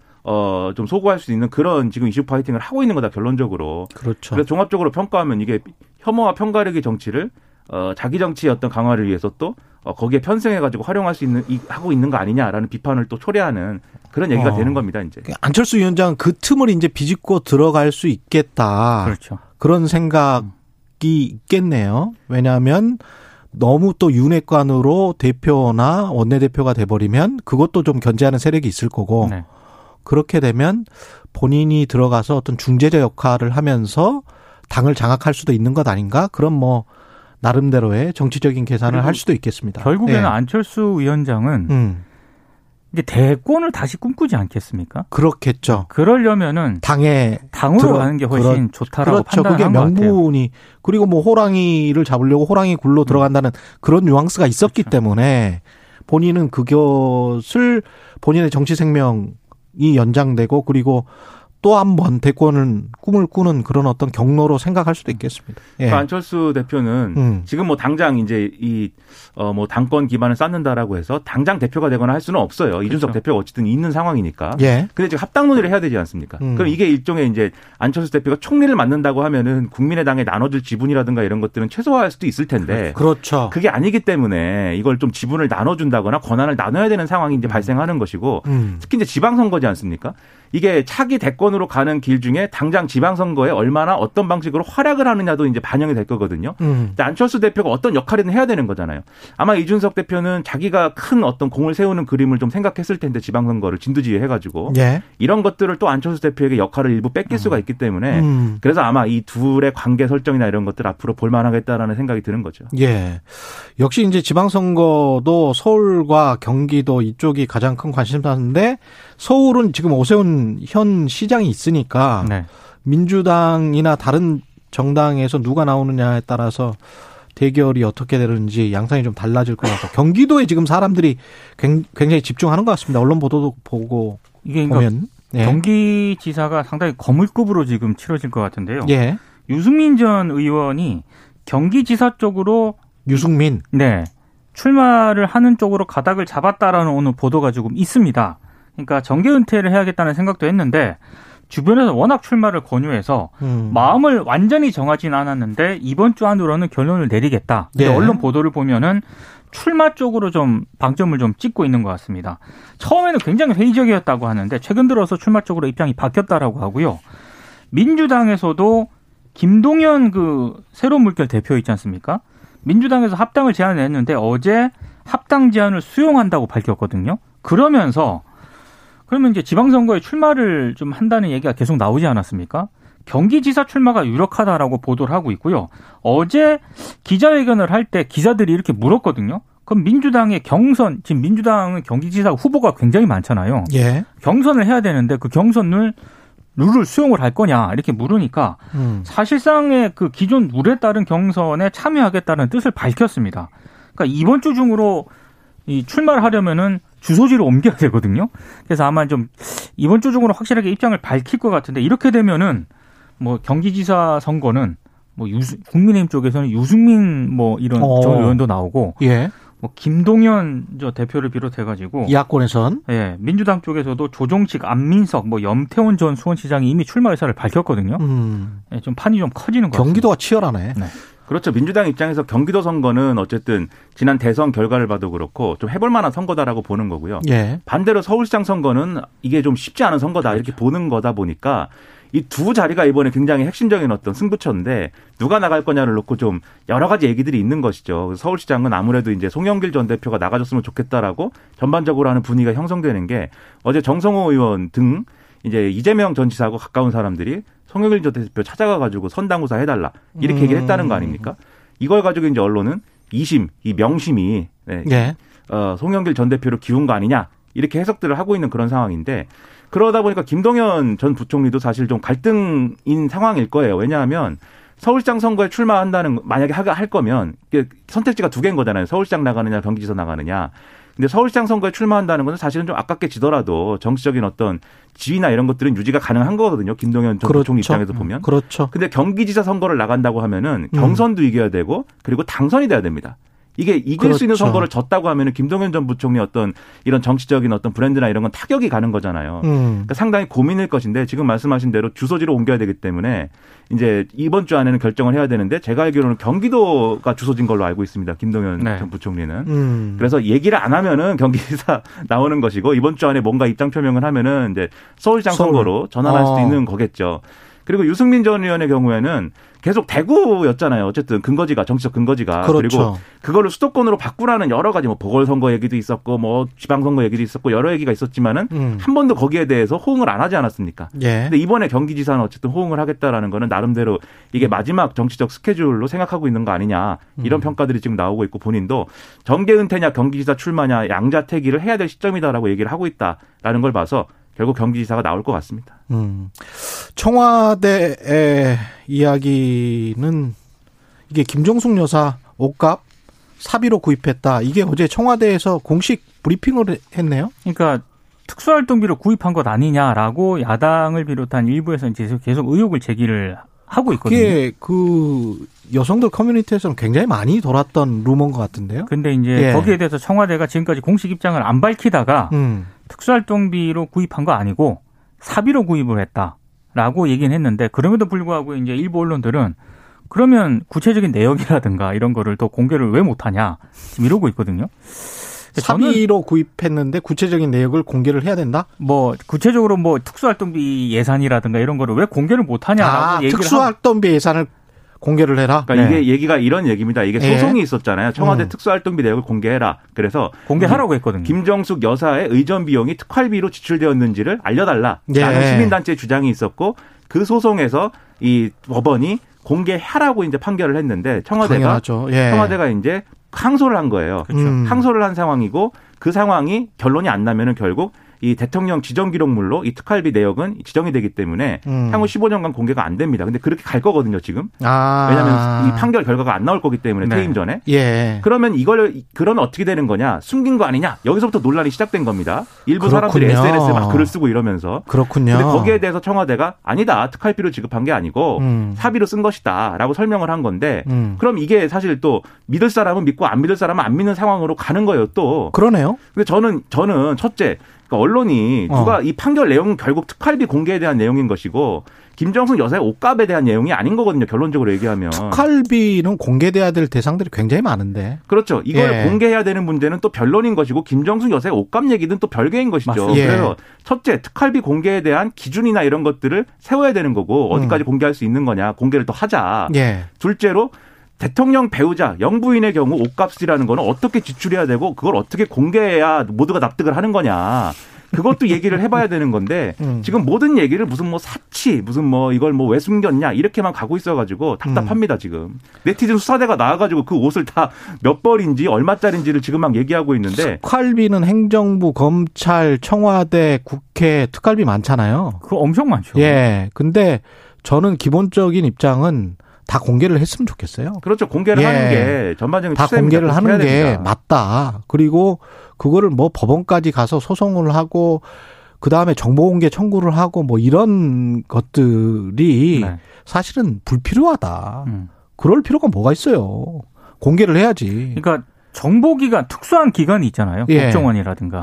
소구할 수 있는 그런 지금 이슈 파이팅을 하고 있는 거다 결론적으로. 그렇죠. 그래서 종합적으로 평가하면 이게 혐오와 편가르기 정치를 자기 정치의 어떤 강화를 위해서 또 거기에 편승해가지고 활용할 수 있는 하고 있는 거 아니냐라는 비판을 또 초래하는 그런 얘기가 되는 겁니다. 이제 안철수 위원장은 그 틈을 이제 비집고 들어갈 수 있겠다. 그렇죠. 그런 생각이 있겠네요. 왜냐하면 너무 또 윤핵관으로 대표나 원내대표가 돼버리면 그것도 좀 견제하는 세력이 있을 거고. 네. 그렇게 되면 본인이 들어가서 어떤 중재자 역할을 하면서 당을 장악할 수도 있는 것 아닌가? 그런 뭐 나름대로의 정치적인 계산을 할 수도 있겠습니다. 결국에는 예. 안철수 위원장은 이제 대권을 다시 꿈꾸지 않겠습니까? 그렇겠죠. 그러려면은 당으로 가는 게 훨씬 좋다라고 그렇죠. 판단을 한 것 같아요. 그게 명분이, 그리고 뭐 호랑이를 잡으려고 호랑이 굴로 들어간다는 그런 뉘앙스가 있었기 그렇죠. 때문에 본인은 그것을 본인의 정치 생명 이 연장되고 그리고 또 한 번 대권은 꿈을 꾸는 그런 어떤 경로로 생각할 수도 있겠습니다. 예. 그러니까 안철수 대표는 지금 뭐 당장 이제 뭐 당권 기반을 쌓는다라고 해서 당장 대표가 되거나 할 수는 없어요. 그렇죠. 이준석 대표가 어쨌든 있는 상황이니까. 예. 근데 지금 합당 논의를 해야 되지 않습니까? 그럼 이게 일종의 이제 안철수 대표가 총리를 맡는다고 하면은 국민의당에 나눠줄 지분이라든가 이런 것들은 최소화할 수도 있을 텐데. 그렇죠. 그게 아니기 때문에 이걸 좀 지분을 나눠준다거나 권한을 나눠야 되는 상황이 이제 발생하는 것이고 특히 이제 지방선거지 않습니까? 이게 차기 대권으로 가는 길 중에 당장 지방선거에 얼마나 어떤 방식으로 활약을 하느냐도 이제 반영이 될 거거든요. 안철수 대표가 어떤 역할이든 해야 되는 거잖아요. 아마 이준석 대표는 자기가 큰 어떤 공을 세우는 그림을 좀 생각했을 텐데 지방선거를 진두지휘해가지고 예. 이런 것들을 또 안철수 대표에게 역할을 일부 뺏길 수가 있기 때문에 그래서 아마 이 둘의 관계 설정이나 이런 것들 앞으로 볼만하겠다라는 생각이 드는 거죠. 예, 역시 이제 지방선거도 서울과 경기도 이쪽이 가장 큰 관심사인데 서울은 지금 오세훈 현 시장이 있으니까 네. 민주당이나 다른 정당에서 누가 나오느냐에 따라서 대결이 어떻게 되는지 양상이 좀 달라질 것 같고 경기도에 지금 사람들이 굉장히 집중하는 것 같습니다. 언론 보도도 보고 이게 보면 예. 경기지사가 상당히 거물급으로 지금 치러질 것 같은데요. 예. 유승민 전 의원이 경기지사 쪽으로 유승민 네 출마를 하는 쪽으로 가닥을 잡았다라는 오늘 보도가 조금 있습니다. 그러니까 정계 은퇴를 해야겠다는 생각도 했는데 주변에서 워낙 출마를 권유해서 마음을 완전히 정하진 않았는데 이번 주 안으로는 결론을 내리겠다. 네. 언론 보도를 보면은 출마 쪽으로 좀 방점을 좀 찍고 있는 것 같습니다. 처음에는 굉장히 회의적이었다고 하는데 최근 들어서 출마 쪽으로 입장이 바뀌었다라고 하고요. 민주당에서도 김동연 새로운 물결 대표 있지 않습니까? 민주당에서 합당을 제안했는데 어제 합당 제안을 수용한다고 밝혔거든요. 그러면 이제 지방선거에 출마를 좀 한다는 얘기가 계속 나오지 않았습니까? 경기지사 출마가 유력하다라고 보도를 하고 있고요. 어제 기자회견을 할 때 기자들이 이렇게 물었거든요. 그럼 민주당의 경선, 지금 민주당은 경기지사 후보가 굉장히 많잖아요. 예. 경선을 해야 되는데 그 경선을 룰을 수용을 할 거냐 이렇게 물으니까 사실상의 그 기존 룰에 따른 경선에 참여하겠다는 뜻을 밝혔습니다. 그러니까 이번 주 중으로 이 출마를 하려면은 주소지를 옮겨야 되거든요. 그래서 아마 좀 이번 주 중으로 확실하게 입장을 밝힐 것 같은데 이렇게 되면은 뭐 경기지사 선거는 뭐 국민의힘 쪽에서는 유승민 뭐 이런 전 의원도 나오고 예. 뭐 김동연 저 대표를 비롯해가지고 야권에선 예 민주당 쪽에서도 조정식, 안민석, 뭐 염태원 전 수원시장이 이미 출마 의사를 밝혔거든요. 예, 좀 판이 좀 커지는 것 같아요. 경기도가 치열하네. 네. 그렇죠. 민주당 입장에서 경기도 선거는 어쨌든 지난 대선 결과를 봐도 그렇고 좀 해볼 만한 선거다라고 보는 거고요. 예. 반대로 서울시장 선거는 이게 좀 쉽지 않은 선거다 이렇게 보는 거다 보니까 이 두 자리가 이번에 굉장히 핵심적인 어떤 승부처인데 누가 나갈 거냐를 놓고 좀 여러 가지 얘기들이 있는 것이죠. 서울시장은 아무래도 이제 송영길 전 대표가 나가줬으면 좋겠다라고 전반적으로 하는 분위기가 형성되는 게 어제 정성호 의원 등 이제 이재명 전 지사하고 가까운 사람들이 송영길 전 대표 찾아가가지고 선당구사 해달라 이렇게 얘기를 했다는 거 아닙니까? 이걸 가지고 이제 언론은 2심, 이 명심이 네. 네. 송영길 전 대표를 기운 거 아니냐 이렇게 해석들을 하고 있는 그런 상황인데 그러다 보니까 김동연 전 부총리도 사실 좀 갈등인 상황일 거예요. 왜냐하면 서울시장 선거에 출마한다는 만약에 할 거면 선택지가 두 개인 거잖아요. 서울시장 나가느냐 경기지사 나가느냐. 근데 서울시장 선거에 출마한다는 건 사실은 좀 아깝게 지더라도 정치적인 어떤 지위나 이런 것들은 유지가 가능한 거거든요. 김동연 전 부총리 입장에서 보면. 그렇죠. 근데 경기지사 선거를 나간다고 하면은 경선도 이겨야 되고 그리고 당선이 돼야 됩니다. 이게 이길 그렇죠. 수 있는 선거를 졌다고 하면은 김동연 전 부총리 어떤 이런 정치적인 어떤 브랜드나 이런 건 타격이 가는 거잖아요. 그러니까 상당히 고민일 것인데 지금 말씀하신 대로 주소지로 옮겨야 되기 때문에 이제 이번 주 안에는 결정을 해야 되는데 제가 알기로는 경기도가 주소지인 걸로 알고 있습니다. 김동연 네. 전 부총리는. 그래서 얘기를 안 하면은 경기지사 나오는 것이고 이번 주 안에 뭔가 입장 표명을 하면은 이제 서울시장 선거로 전환할 수도 있는 거겠죠. 그리고 유승민 전 의원의 경우에는 계속 대구였잖아요. 어쨌든 근거지가 정치적 근거지가 그렇죠. 그리고 그거를 수도권으로 바꾸라는 여러 가지 뭐 보궐선거 얘기도 있었고 뭐 지방선거 얘기도 있었고 여러 얘기가 있었지만은 한 번도 거기에 대해서 호응을 안 하지 않았습니까? 예. 근데 이번에 경기지사는 어쨌든 호응을 하겠다라는 거는 나름대로 이게 마지막 정치적 스케줄로 생각하고 있는 거 아니냐 이런 평가들이 지금 나오고 있고 본인도 정계 은퇴냐 경기지사 출마냐 양자택일을 해야 될 시점이다라고 얘기를 하고 있다라는 걸 봐서. 결국 경기지사가 나올 것 같습니다. 청와대의 이야기는 이게 김정숙 여사 옷값 사비로 구입했다. 이게 어제 청와대에서 공식 브리핑을 했네요. 그러니까 특수활동비로 구입한 것 아니냐라고 야당을 비롯한 일부에서는 계속 의혹을 제기를 하고 있거든요. 이게 그 여성들 커뮤니티에서는 굉장히 많이 돌았던 루머인 것 같은데요. 근데 이제 예. 거기에 대해서 청와대가 지금까지 공식 입장을 안 밝히다가 특수활동비로 구입한 거 아니고 사비로 구입을 했다라고 얘기는 했는데 그럼에도 불구하고 이제 일부 언론들은 그러면 구체적인 내역이라든가 이런 거를 더 공개를 왜 못하냐 지금 이러고 있거든요. 사비로 구입했는데 구체적인 내역을 공개를 해야 된다? 뭐 구체적으로 뭐 특수활동비 예산이라든가 이런 거를 왜 공개를 못하냐라고 얘기를 특수활동비 예산을 공개를 해라. 그러니까 네. 이게 얘기가 이런 얘기입니다. 이게 소송이 예. 있었잖아요. 청와대 특수활동비 내역을 공개해라. 그래서 공개하라고 했거든요. 김정숙 여사의 의전 비용이 특활비로 지출되었는지를 알려달라라는 예. 시민단체의 주장이 있었고 그 소송에서 이 법원이 공개하라고 이제 판결을 했는데 청와대가 예. 청와대가 이제 항소를 한 거예요. 그렇죠. 항소를 한 상황이고 그 상황이 결론이 안 나면은 결국 이 대통령 지정 기록물로 이 특활비 내역은 지정이 되기 때문에 향후 15년간 공개가 안 됩니다. 근데 그렇게 갈 거거든요, 지금. 왜냐하면 이 판결 결과가 안 나올 거기 때문에 네. 퇴임 전에. 예. 그러면 그러면 어떻게 되는 거냐? 숨긴 거 아니냐? 여기서부터 논란이 시작된 겁니다. 일부 그렇군요. 사람들이 SNS에 막 글을 쓰고 이러면서. 그렇군요. 근데 거기에 대해서 청와대가 아니다. 특활비로 지급한 게 아니고 사비로 쓴 것이다라고 설명을 한 건데 그럼 이게 사실 또 믿을 사람은 믿고 안 믿을 사람은 안 믿는 상황으로 가는 거예요, 또. 그러네요. 근데 저는 첫째 그러니까 언론이 누가 이 판결 내용은 결국 특활비 공개에 대한 내용인 것이고 김정숙 여사의 옷값에 대한 내용이 아닌 거거든요. 결론적으로 얘기하면. 특활비는 공개돼야 될 대상들이 굉장히 많은데. 그렇죠. 이걸 예. 공개해야 되는 문제는 또 변론인 것이고 김정숙 여사의 옷값 얘기는 또 별개인 것이죠. 예. 그래서 첫째 특활비 공개에 대한 기준이나 이런 것들을 세워야 되는 거고 어디까지 공개할 수 있는 거냐. 공개를 또 하자. 예. 둘째로. 대통령 배우자, 영부인의 경우 옷값이라는 거는 어떻게 지출해야 되고 그걸 어떻게 공개해야 모두가 납득을 하는 거냐. 그것도 얘기를 해봐야 되는 건데 지금 모든 얘기를 무슨 뭐 사치 무슨 뭐 이걸 뭐 왜 숨겼냐 이렇게만 가고 있어가지고 답답합니다 지금. 네티즌 수사대가 나와가지고 그 옷을 다 몇 벌인지 얼마짜리인지를 지금 막 얘기하고 있는데. 특활비는 행정부, 검찰, 청와대, 국회 특활비 많잖아요. 그거 엄청 많죠. 예. 근데 저는 기본적인 입장은 다 공개를 했으면 좋겠어요. 그렇죠. 공개를 하는 게 전반적인 다 공개를 하는 게 맞다. 그리고 그거를 뭐 법원까지 가서 소송을 하고 그다음에 정보공개 청구를 하고 뭐 이런 것들이 네. 사실은 불필요하다. 그럴 필요가 뭐가 있어요. 공개를 해야지. 그러니까 정보기관, 특수한 기관이 있잖아요. 예. 국정원이라든가.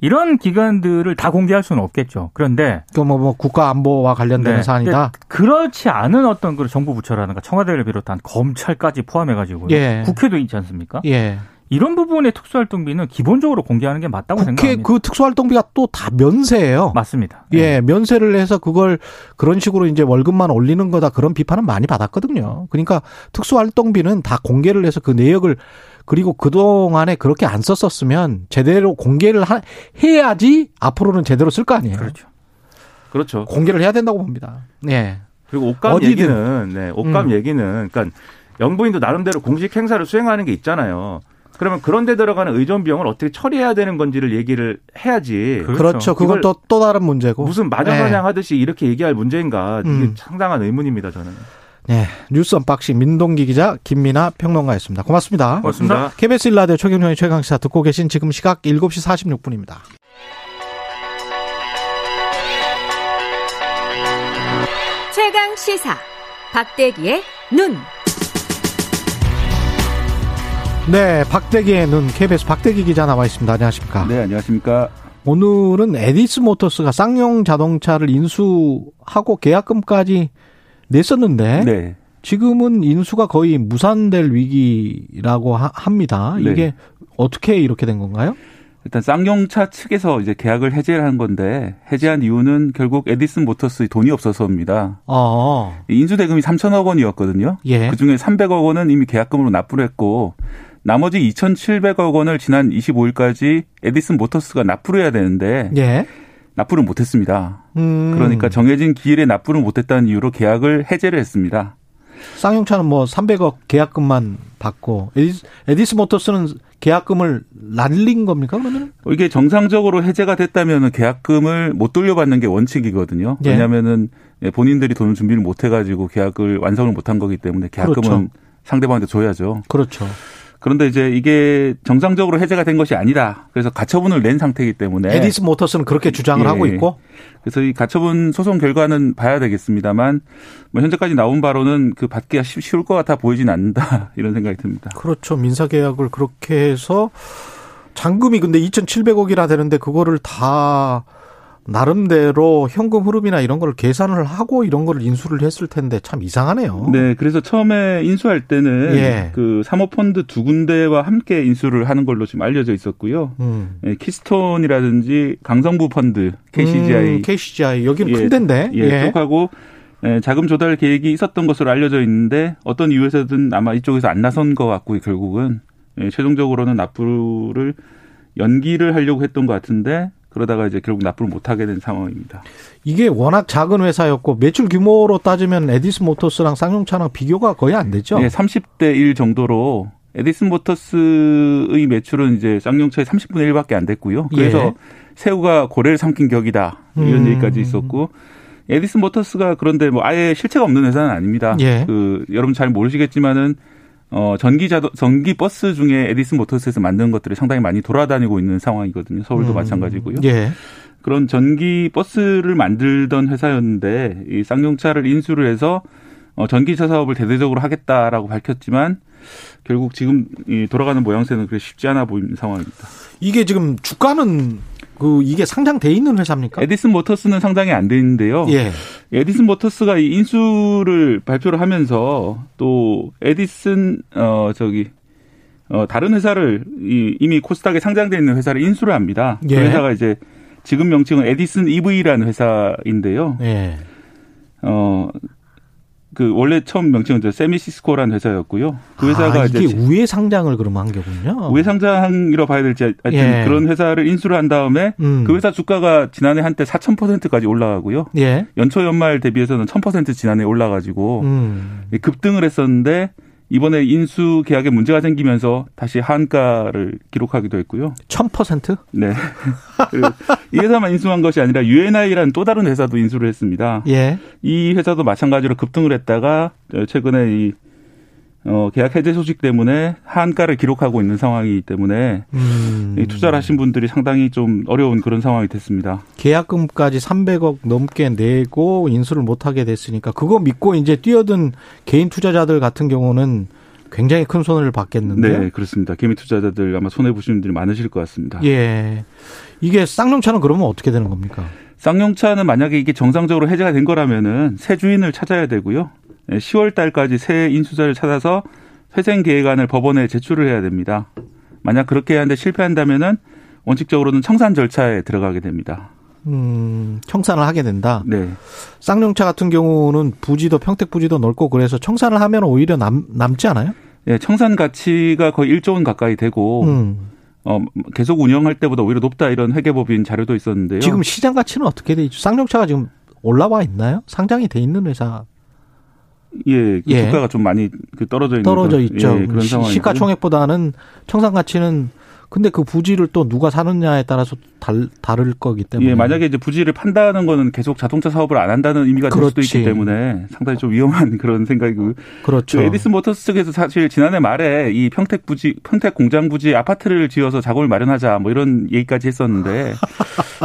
이런 기관들을 다 공개할 수는 없겠죠. 그런데. 그러니까 뭐 국가안보와 관련되는 네. 사안이다? 그렇지 않은 어떤 그런 정부부처라든가 청와대를 비롯한 검찰까지 포함해가지고. 예. 국회도 있지 않습니까? 예. 이런 부분의 특수활동비는 기본적으로 공개하는 게 맞다고 생각합니다. 그 특수활동비가 또 다 면세예요. 맞습니다. 예. 네. 면세를 해서 그걸 그런 식으로 이제 월급만 올리는 거다 그런 비판은 많이 받았거든요. 그러니까 특수활동비는 다 공개를 해서 그 내역을 그리고 그동안에 그렇게 안 썼었으면 제대로 공개를 해야지 앞으로는 제대로 쓸 거 아니에요. 그렇죠. 그렇죠. 공개를 해야 된다고 봅니다. 예. 그리고 옷값 얘기는 네. 옷값 얘기는 그러니까 영부인도 나름대로 공식 행사를 수행하는 게 있잖아요. 그러면 그런 데 들어가는 의전 비용을 어떻게 처리해야 되는 건지를 얘기를 해야지. 그렇죠. 그건 또 다른 문제고. 무슨 마녀사냥 하듯이 이렇게 얘기할 문제인가. 이게 상당한 의문입니다, 저는. 네. 뉴스 언박싱 민동기 기자, 김민하 평론가였습니다. 고맙습니다. 고맙습니다. KBS 1라디오 최경영의 최강시사 듣고 계신 지금 시각 7시 46분입니다. 최강시사 박대기의 눈. 네, 박대기의 눈 KBS 박대기 기자 나와 있습니다. 안녕하십니까? 네, 안녕하십니까? 오늘은 에디스 모터스가 쌍용 자동차를 인수하고 계약금까지 냈었는데 네. 지금은 인수가 거의 무산될 위기라고 합니다. 이게 네. 어떻게 이렇게 된 건가요? 일단 쌍용차 측에서 이제 계약을 해제한 건데 해제한 이유는 결국 에디슨 모터스의 돈이 없어서입니다. 인수 대금이 3,000억 원이었거든요. 예. 그중에 300억 원은 이미 계약금으로 납부를 했고 나머지 2,700억 원을 지난 25일까지 에디슨 모터스가 납부를 해야 되는데 예. 납부를 못했습니다. 그러니까 정해진 기일에 납부를 못했다는 이유로 계약을 해제를 했습니다. 쌍용차는 뭐 300억 계약금만 받고 에디슨 모터스는 계약금을 날린 겁니까 그러면? 이게 정상적으로 해제가 됐다면 계약금을 못 돌려받는 게 원칙이거든요. 예. 왜냐하면 본인들이 돈을 준비를 못 해가지고 계약을 완성을 못한 거기 때문에 계약금은 그렇죠. 상대방한테 줘야죠. 그렇죠. 그런데 이제 이게 정상적으로 해제가 된 것이 아니다. 그래서 가처분을 낸 상태이기 때문에. 에디슨 모터스는 그렇게 주장을 예. 하고 있고. 그래서 이 가처분 소송 결과는 봐야 되겠습니다만 뭐 현재까지 나온 바로는 그 받기가 쉬울 것 같아 보이진 않는다. 이런 생각이 듭니다. 그렇죠. 민사계약을 그렇게 해서 잔금이 근데 2,700억이라 되는데 그거를 다 나름대로 현금 흐름이나 이런 걸 계산을 하고 이런 걸 인수를 했을 텐데 참 이상하네요. 네. 그래서 처음에 인수할 때는 예. 그 사모펀드 두 군데와 함께 인수를 하는 걸로 지금 알려져 있었고요. 예, 키스톤이라든지 강성부 펀드, KCGI. KCGI. 여기는 예, 큰 데인데. 예. 쪽하고 예, 자금 조달 계획이 있었던 것으로 알려져 있는데 어떤 이유에서든 아마 이쪽에서 안 나선 것 같고 결국은 예, 최종적으로는 납부를 연기를 하려고 했던 것 같은데 그러다가 이제 결국 납부를 못하게 된 상황입니다. 이게 워낙 작은 회사였고 매출 규모로 따지면 에디슨 모터스랑 쌍용차랑 비교가 거의 안 되죠? 네. 30대 1 정도로 에디슨 모터스의 매출은 이제 쌍용차의 30분의 1밖에 안 됐고요. 그래서 예. 새우가 고래를 삼킨 격이다. 이런 얘기까지 있었고. 에디슨 모터스가 그런데 뭐 아예 실체가 없는 회사는 아닙니다. 예. 그 여러분 잘 모르시겠지만은 전기 버스 중에 에디슨 모터스에서 만든 것들이 상당히 많이 돌아다니고 있는 상황이거든요. 서울도 마찬가지고요. 예. 그런 전기 버스를 만들던 회사였는데 이 쌍용차를 인수를 해서 전기차 사업을 대대적으로 하겠다라고 밝혔지만 결국 지금 이 돌아가는 모양새는 그렇게 쉽지 않아 보이는 상황입니다. 이게 지금 주가는 이게 상장돼 있는 회사입니까? 에디슨 모터스는 상장이 안 돼 있는데요. 예. 에디슨 모터스가 이 인수를 발표를 하면서 또 에디슨 다른 회사를 이미 코스닥에 상장돼 있는 회사를 인수를 합니다. 예. 그 회사가 이제 지금 명칭은 에디슨 EV라는 회사인데요. 예. 그 원래 처음 명칭은 세미시스코라는 회사였고요. 그 회사가 이게 이제 우회 상장을 그럼 한 거군요. 우회 상장이라고 봐야 될지 하여튼 예. 그런 회사를 인수를 한 다음에 그 회사 주가가 지난해 한때 4,000%까지 올라가고요. 예. 연초 연말 대비해서는 1,000% 지난해 올라가지고 급등을 했었는데 이번에 인수 계약에 문제가 생기면서 다시 한가를 기록하기도 했고요. 1,000%? 네. 이 회사만 인수한 것이 아니라 UNI라는 또 다른 회사도 인수를 했습니다. 예. 이 회사도 마찬가지로 급등을 했다가 최근에 이 계약 해제 소식 때문에 한가를 기록하고 있는 상황이기 때문에 투자를 하신 분들이 상당히 좀 어려운 그런 상황이 됐습니다. 계약금까지 300억 넘게 내고 인수를 못하게 됐으니까 그거 믿고 이제 뛰어든 개인 투자자들 같은 경우는 굉장히 큰 손해를 받겠는데요. 네, 그렇습니다. 개미 투자자들 아마 손해보시는 분들이 많으실 것 같습니다. 예, 이게 쌍용차는 그러면 어떻게 되는 겁니까? 쌍용차는 만약에 이게 정상적으로 해제가 된 거라면은 새 주인을 찾아야 되고요. 10월 달까지 새 인수자를 찾아서 회생 계획안을 법원에 제출을 해야 됩니다. 만약 그렇게 하는데 실패한다면은 원칙적으로는 청산 절차에 들어가게 됩니다. 청산을 하게 된다. 네. 쌍용차 같은 경우는 부지도 평택 부지도 넓고 그래서 청산을 하면 오히려 남지 않아요? 네, 청산 가치가 거의 1조 원 가까이 되고 계속 운영할 때보다 오히려 높다 이런 회계법인 자료도 있었는데요. 지금 시장 가치는 어떻게 돼 있죠? 쌍용차가 지금 올라와 있나요? 상장이 돼 있는 회사? 예, 그 예. 주가가 좀 많이 떨어져 있는 떨어져 그런, 있죠. 예, 그런 상황이 시가총액보다는 청산 가치는 근데 그 부지를 또 누가 사느냐에 따라서 다를 거기 때문에. 예, 만약에 이제 부지를 판다는 거는 계속 자동차 사업을 안 한다는 의미가 그렇지. 될 수도 있기 때문에 상당히 좀 위험한 그런 생각이고. 그렇죠. 에디슨 모터스 측에서 사실 지난해 말에 이 평택 공장 부지 아파트를 지어서 작업을 마련하자 뭐 이런 얘기까지 했었는데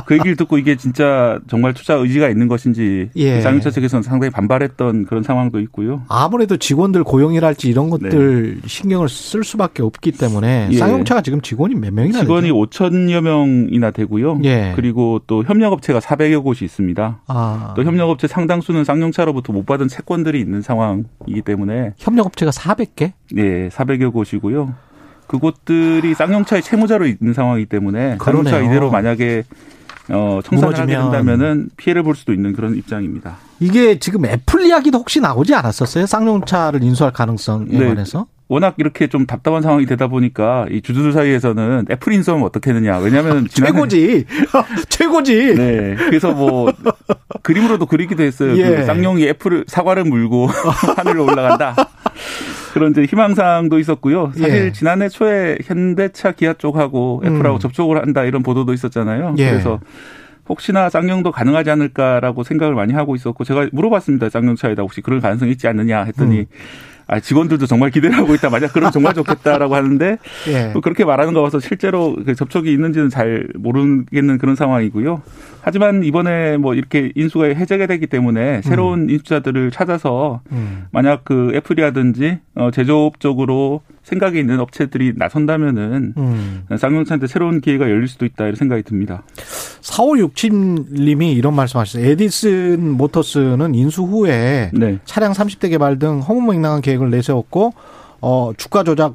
그 얘기를 듣고 이게 진짜 정말 투자 의지가 있는 것인지 쌍용차 예. 측에서는 상당히 반발했던 그런 상황도 있고요. 아무래도 직원들 고용이랄지 이런 것들 네. 신경을 쓸 수밖에 없기 때문에 예. 쌍용차가 지금 몇 명이나 직원이 되죠? 5,000여 명이나 되고요. 예. 그리고 또 협력업체가 400여 곳이 있습니다. 아. 또 협력업체 상당수는 쌍용차로부터 못 받은 채권들이 있는 상황이기 때문에. 협력업체가 400개? 네. 400여 곳이고요. 그곳들이 쌍용차의 채무자로 있는 상황이기 때문에 그러네요. 쌍용차 이대로 만약에 청산을 하게 된다면 피해를 볼 수도 있는 그런 입장입니다. 이게 지금 애플 이야기도 혹시 나오지 않았었어요? 쌍용차를 인수할 가능성에 네. 관해서? 워낙 이렇게 좀 답답한 상황이 되다 보니까 이 주주들 사이에서는 애플 인수하면 어떻게 했느냐. 왜냐하면 최고지. 최고지. 네. 그래서 뭐 그림으로도 그리기도 했어요. 예. 그 쌍용이 애플을 사과를 물고 하늘로 올라간다. 그런 이제 희망사항도 있었고요. 사실 예. 지난해 초에 현대차 기아 쪽하고 애플하고 접촉을 한다 이런 보도도 있었잖아요. 예. 그래서 혹시나 쌍용도 가능하지 않을까라고 생각을 많이 하고 있었고 제가 물어봤습니다. 쌍용차에다 혹시 그런 가능성이 있지 않느냐 했더니 직원들도 정말 기대를 하고 있다. 만약 그럼 정말 좋겠다라고 하는데 예. 그렇게 말하는 거 봐서 실제로 접촉이 있는지는 잘 모르겠는 그런 상황이고요. 하지만 이번에 뭐 이렇게 인수가 해제가 되기 때문에 새로운 인수자들을 찾아서 만약 그 애플이라든지 제조업 쪽으로 생각이 있는 업체들이 나선다면은 쌍용차한테 새로운 기회가 열릴 수도 있다 이런 생각이 듭니다. 4567님이 이런 말씀하셨어요. 에디슨 모터스는 인수 후에 네. 차량 30대 개발 등 허무맹랑한 계획을 내세웠고 주가 조작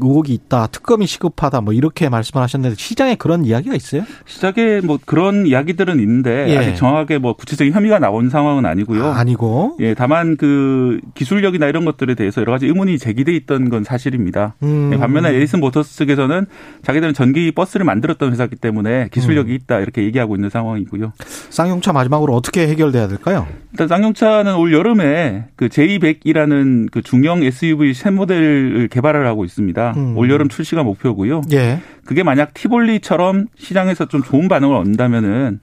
의혹이 있다. 특검이 시급하다. 뭐 이렇게 말씀을 하셨는데 시장에 그런 이야기가 있어요? 시장에 뭐 그런 이야기들은 있는데 예. 아직 정확하게 뭐 구체적인 혐의가 나온 상황은 아니고요. 아니고. 예, 다만 그 기술력이나 이런 것들에 대해서 여러 가지 의문이 제기돼 있던 건 사실입니다. 반면에 에디슨 모터스 측에서는 자기들은 전기 버스를 만들었던 회사이기 때문에 기술력이 있다 이렇게 얘기하고 있는 상황이고요. 쌍용차 마지막으로 어떻게 해결돼야 될까요? 일단 쌍용차는 올 여름에 그 J100이라는 그 중형 SUV 새 모델을 개발을 하고 있습니다. 올여름 출시가 목표고요. 예. 그게 만약 티볼리처럼 시장에서 좀 좋은 반응을 얻는다면은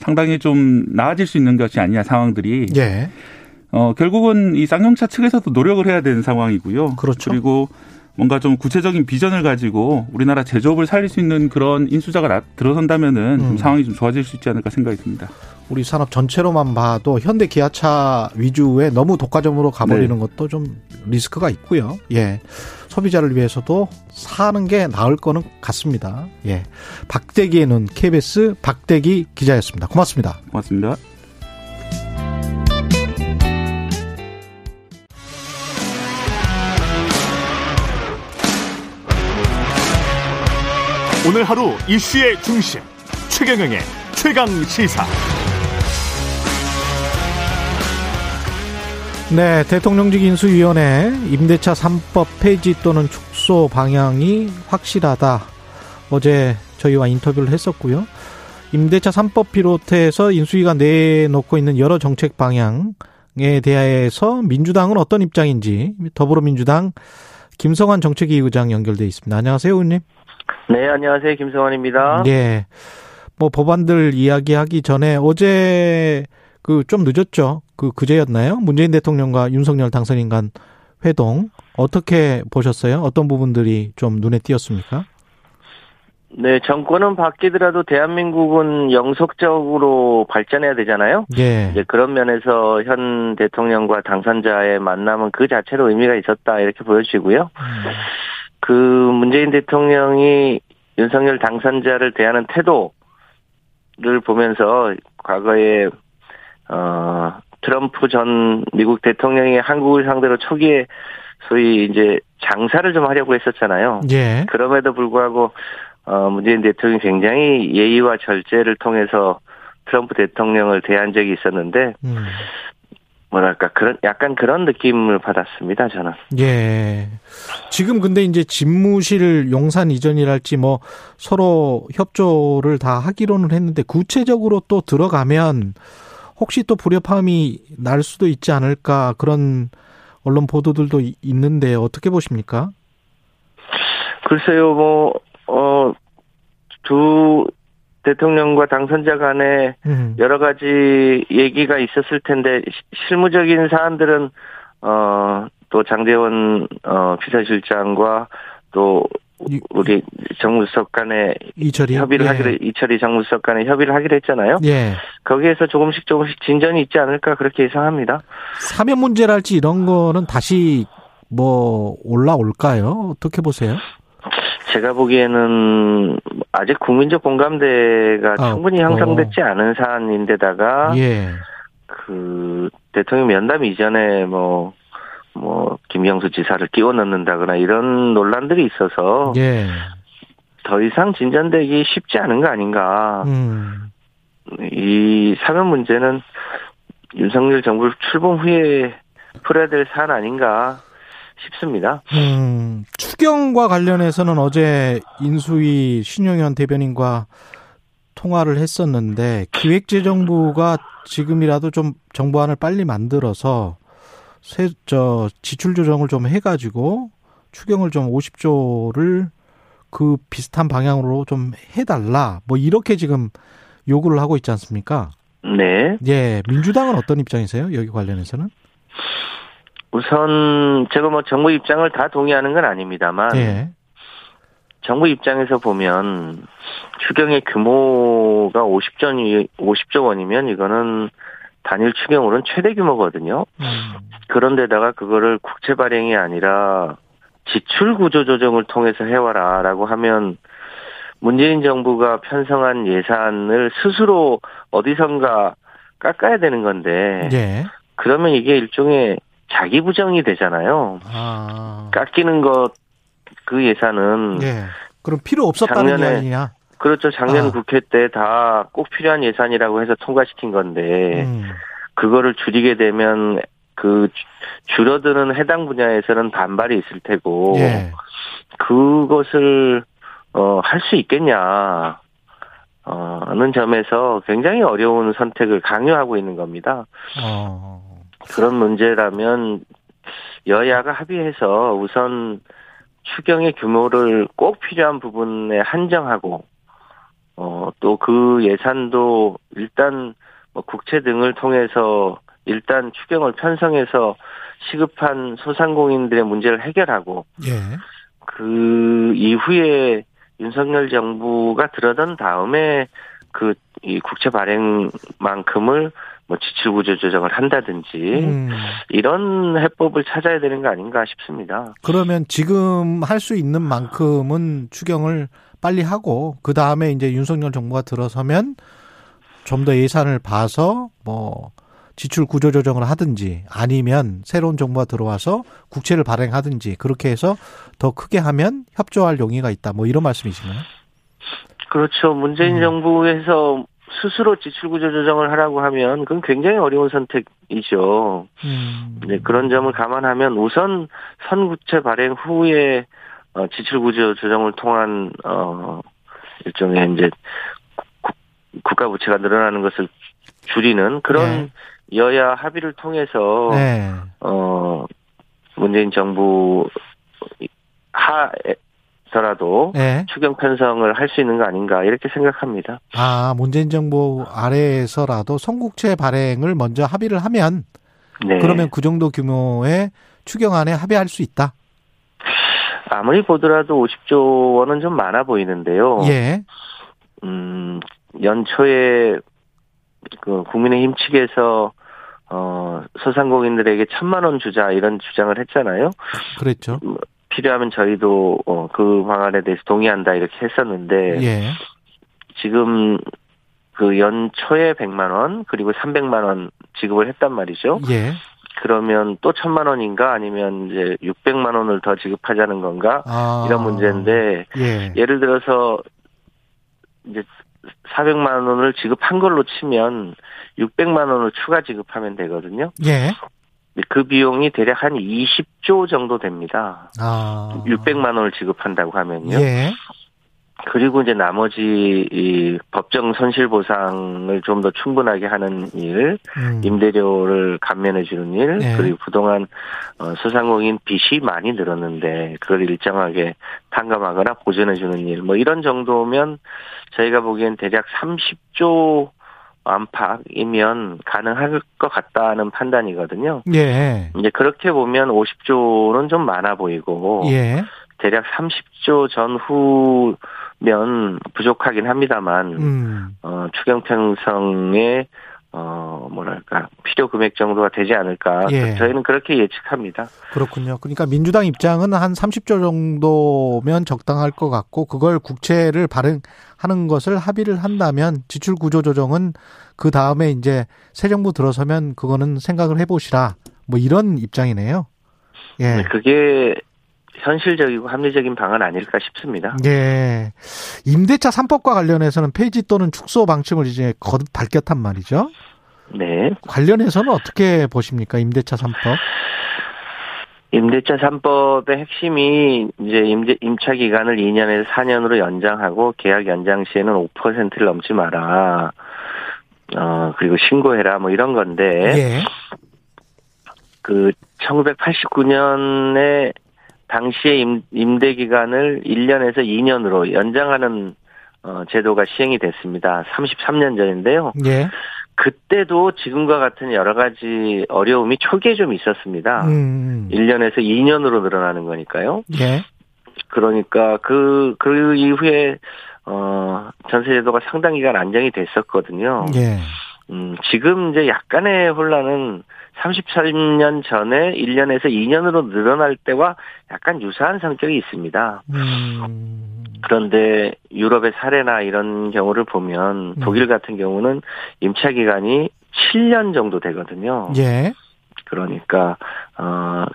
상당히 좀 나아질 수 있는 것이 아니냐 상황들이. 예. 결국은 이 쌍용차 측에서도 노력을 해야 되는 상황이고요. 그렇죠. 그리고 뭔가 좀 구체적인 비전을 가지고 우리나라 제조업을 살릴 수 있는 그런 인수자가 들어선다면은 좀 상황이 좀 좋아질 수 있지 않을까 생각이 듭니다. 우리 산업 전체로만 봐도 현대 기아차 위주에 너무 독과점으로 가버리는 네. 것도 좀 리스크가 있고요. 예. 소비자를 위해서도 사는 게 나을 거는 같습니다. 예. 박대기의 눈 KBS 박대기 기자였습니다. 고맙습니다. 고맙습니다. 오늘 하루 이슈의 중심 최경영의 최강 시사. 네, 대통령직인수위원회 임대차 3법 폐지 또는 축소 방향이 확실하다. 어제 저희와 인터뷰를 했었고요. 임대차 3법 비롯해서 인수위가 내놓고 있는 여러 정책 방향에 대해서 민주당은 어떤 입장인지, 더불어민주당 김성환 정책위 의장 연결돼 있습니다. 안녕하세요, 의원님. 네, 안녕하세요, 김성환입니다. 네, 뭐 법안들 이야기하기 전에 어제 좀 늦었죠. 그제였나요? 문재인 대통령과 윤석열 당선인 간 회동 어떻게 보셨어요? 어떤 부분들이 좀 눈에 띄었습니까? 네, 정권은 바뀌더라도 대한민국은 영속적으로 발전해야 되잖아요. 예. 이제 그런 면에서 현 대통령과 당선자의 만남은 그 자체로 의미가 있었다 이렇게 보여지고요. 그 문재인 대통령이 윤석열 당선자를 대하는 태도를 보면서 과거에 트럼프 전 미국 대통령이 한국을 상대로 초기에 소위 이제 장사를 좀 하려고 했었잖아요. 예. 그럼에도 불구하고 문재인 대통령이 굉장히 예의와 절제를 통해서 트럼프 대통령을 대한 적이 있었는데 뭐랄까 그런 느낌을 받았습니다, 저는. 예. 지금 근데 이제 집무실 용산 이전이랄지 뭐 서로 협조를 다 하기로는 했는데 구체적으로 또 들어가면 혹시 또 불협화음이 날 수도 있지 않을까 그런 언론 보도들도 있는데 어떻게 보십니까? 글쎄요, 두 대통령과 당선자 간에 여러 가지 얘기가 있었을 텐데 실무적인 사안들은 또 장제원 비서실장과 또 우리 정무수석 간의 협의를 하기로 이철이 정무수석 간의 협의를 하기로 했잖아요. 예. 거기에서 조금씩 진전이 있지 않을까 그렇게 예상합니다. 사면 문제랄지 이런 거는 다시 올라올까요? 어떻게 보세요? 제가 보기에는 아직 국민적 공감대가 충분히 형성됐지 않은 사안인데다가 예. 그 대통령 면담 이전에 김영수 지사를 끼워 넣는다거나 이런 논란들이 있어서 예. 더 이상 진전되기 쉽지 않은 거 아닌가. 이 사면 문제는 윤석열 정부 출범 후에 풀어야 될 사안 아닌가 싶습니다. 추경과 관련해서는 어제 인수위 신용현 대변인과 통화를 했었는데 기획재정부가 지금이라도 좀 정부안을 빨리 만들어서 지출 조정을 좀 해가지고 추경을 좀 50조를 그 비슷한 방향으로 좀 해달라 이렇게 지금 요구를 하고 있지 않습니까? 네. 예, 민주당은 어떤 입장이세요? 여기 관련해서는? 우선 제가 정부 입장을 다 동의하는 건 아닙니다만 예. 정부 입장에서 보면 추경의 규모가 50조 원이면 이거는 단일 추경으로는 최대 규모거든요. 그런데다가 그거를 국채 발행이 아니라 지출 구조 조정을 통해서 해와라라고 하면 문재인 정부가 편성한 예산을 스스로 어디선가 깎아야 되는 건데 예. 그러면 이게 일종의 자기 부정이 되잖아요. 깎이는 것 그 예산은 예. 그럼 필요 없었다는 게 아니냐. 그렇죠. 작년 국회 때 다 꼭 필요한 예산이라고 해서 통과시킨 건데 그거를 줄이게 되면 그 줄어드는 해당 분야에서는 반발이 있을 테고 예. 그것을 할 수 있겠냐 하는 점에서 굉장히 어려운 선택을 강요하고 있는 겁니다. 그런 문제라면 여야가 합의해서 우선 추경의 규모를 꼭 필요한 부분에 한정하고 또 그 예산도 일단 국채 등을 통해서 일단 추경을 편성해서 시급한 소상공인들의 문제를 해결하고 예. 그 이후에 윤석열 정부가 들어선 다음에 그 이 국채 발행만큼을 지출 구조 조정을 한다든지 이런 해법을 찾아야 되는 거 아닌가 싶습니다. 그러면 지금 할 수 있는 만큼은 추경을 빨리 하고 그 다음에 이제 윤석열 정부가 들어서면 좀 더 예산을 봐서 지출 구조 조정을 하든지 아니면 새로운 정부가 들어와서 국채를 발행하든지 그렇게 해서 더 크게 하면 협조할 용의가 있다. 이런 말씀이신가요? 그렇죠. 문재인 정부에서 스스로 지출구조 조정을 하라고 하면 그건 굉장히 어려운 선택이죠. 네, 그런 점을 감안하면 우선 선구체 발행 후에 지출구조 조정을 통한 일종의 이제 국가 부채가 늘어나는 것을 줄이는 그런 네. 여야 합의를 통해서 네. 문재인 정부 하더라도 네. 추경 편성을 할 수 있는 거 아닌가 이렇게 생각합니다. 아, 문재인 정부 아래에서라도 선국채 발행을 먼저 합의를 하면 네. 그러면 그 정도 규모의 추경안에 합의할 수 있다. 아무리 보더라도 50조 원은 좀 많아 보이는데요. 예. 연초에 그 국민의힘 측에서 소상공인들에게 1,000만 원 주자 이런 주장을 했잖아요. 그랬죠. 필요하면 저희도 그 방안에 대해서 동의한다 이렇게 했었는데 예. 지금 그 연초에 100만 원 그리고 300만 원 지급을 했단 말이죠. 예. 그러면 또 1,000만 원인가 아니면 이제 600만 원을 더 지급하자는 건가 아. 이런 문제인데 예. 예를 들어서 이제 400만 원을 지급한 걸로 치면 600만 원을 추가 지급하면 되거든요. 예. 그 비용이 대략 한 20조 정도 됩니다. 아. 600만 원을 지급한다고 하면요. 예. 그리고 이제 나머지 이 법정 손실 보상을 좀 더 충분하게 하는 일, 임대료를 감면해 주는 일, 네. 그리고 그동안 소상공인 빚이 많이 늘었는데 그걸 일정하게 탕감하거나 보전해 주는 일, 뭐 이런 정도면 저희가 보기엔 대략 30조 안팎이면 가능할 것 같다는 판단이거든요. 예. 이제 그렇게 보면 50조는 좀 많아 보이고 예. 대략 30조 전후면 부족하긴 합니다만 추경 편성에 뭐랄까 필요 금액 정도가 되지 않을까 예. 저희는 그렇게 예측합니다. 그렇군요. 그러니까 민주당 입장은 한 30조 정도면 적당할 것 같고 그걸 국채를 발행하는 것을 합의를 한다면 지출 구조 조정은 그 다음에 이제 새 정부 들어서면 그거는 생각을 해보시라 뭐 이런 입장이네요. 예, 그게 현실적이고 합리적인 방안 아닐까 싶습니다. 네. 임대차 3법과 관련해서는 폐지 또는 축소 방침을 이제 거듭 밝혔단 말이죠. 네. 관련해서는 어떻게 보십니까? 임대차 3법. 임대차 3법의 핵심이 이제 임차 기간을 2년에서 4년으로 연장하고 계약 연장 시에는 5%를 넘지 마라. 그리고 신고해라 뭐 이런 건데. 예. 그 1989년에 당시에 임대 기간을 1년에서 2년으로 연장하는 제도가 시행이 됐습니다. 33년 전인데요. 예. 그때도 지금과 같은 여러 가지 어려움이 초기에 좀 있었습니다. 1년에서 2년으로 늘어나는 거니까요. 예. 그러니까 그 이후에 전세 제도가 상당 기간 안정이 됐었거든요. 예. 지금 이제 약간의 혼란은 33년 전에 1년에서 2년으로 늘어날 때와 약간 유사한 성격이 있습니다. 그런데 유럽의 사례나 이런 경우를 보면 독일 같은 경우는 임차 기간이 7년 정도 되거든요. 예. 그러니까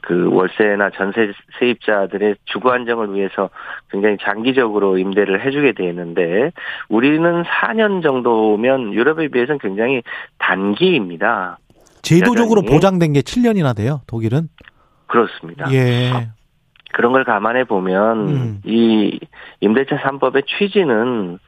그 월세나 전세 세입자들의 주거 안정을 위해서 굉장히 장기적으로 임대를 해주게 돼 있는데 우리는 4년 정도면 유럽에 비해서는 굉장히 단기입니다. 제도적으로 여전히. 보장된 게 7년이나 돼요, 독일은? 그렇습니다. 예. 그런 걸 감안해 보면 이 임대차 3법의 취지는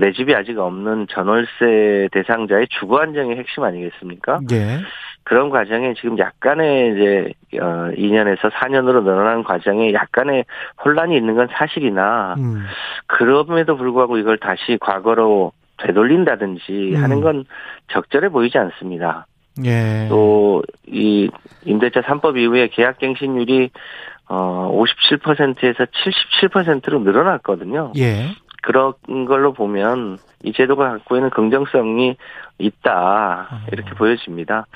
내 집이 아직 없는 전월세 대상자의 주거 안정이 핵심 아니겠습니까? 예. 그런 과정에 지금 약간의 이제 2년에서 4년으로 늘어난 과정에 약간의 혼란이 있는 건 사실이나 그럼에도 불구하고 이걸 다시 과거로 되돌린다든지 하는 건 적절해 보이지 않습니다. 예. 또 이 임대차 3법 이후에 계약갱신율이 57%에서 77%로 늘어났거든요. 예. 그런 걸로 보면 이 제도가 갖고 있는 긍정성이 있다 이렇게 보여집니다.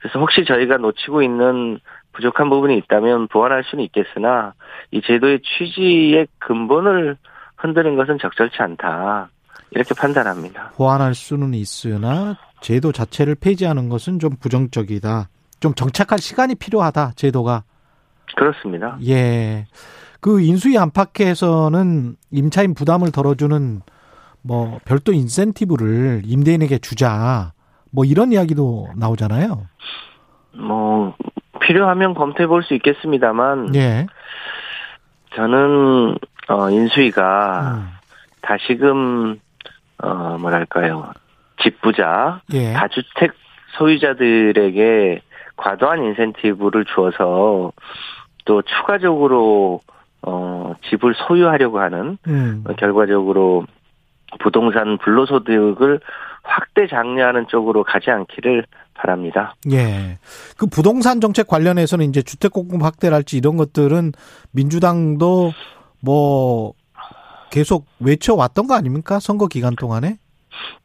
그래서 혹시 저희가 놓치고 있는 부족한 부분이 있다면 보완할 수는 있겠으나 이 제도의 취지의 근본을 흔드는 것은 적절치 않다 이렇게 판단합니다. 보완할 수는 있으나 제도 자체를 폐지하는 것은 좀 부정적이다. 좀 정착할 시간이 필요하다 제도가. 그렇습니다. 예. 그 인수위 안팎에서는 임차인 부담을 덜어주는 뭐 별도 인센티브를 임대인에게 주자 뭐 이런 이야기도 나오잖아요. 뭐 필요하면 검토해 볼 수 있겠습니다만 예. 저는 인수위가 다시금 뭐랄까요 집부자 예. 다주택 소유자들에게 과도한 인센티브를 주어서 또 추가적으로 집을 소유하려고 하는 결과적으로 부동산 불로소득을 확대 장려하는 쪽으로 가지 않기를 바랍니다. 예. 그 부동산 정책 관련해서는 이제 주택 공급 확대랄지 이런 것들은 민주당도 뭐 계속 외쳐왔던 거 아닙니까? 선거 기간 동안에?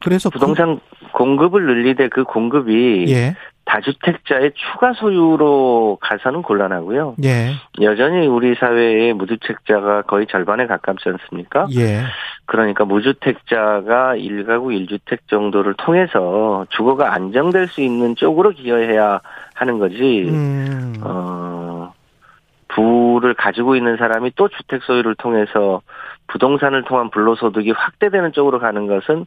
그래서 부동산 공급을 늘리되 그 공급이 예. 다주택자의 추가 소유로 가서는 곤란하고요. 예. 여전히 우리 사회의 무주택자가 거의 절반에 가깝지 않습니까? 예. 그러니까 무주택자가 1가구 1주택 정도를 통해서 주거가 안정될 수 있는 쪽으로 기여해야 하는 거지. 부를 가지고 있는 사람이 또 주택 소유를 통해서 부동산을 통한 불로소득이 확대되는 쪽으로 가는 것은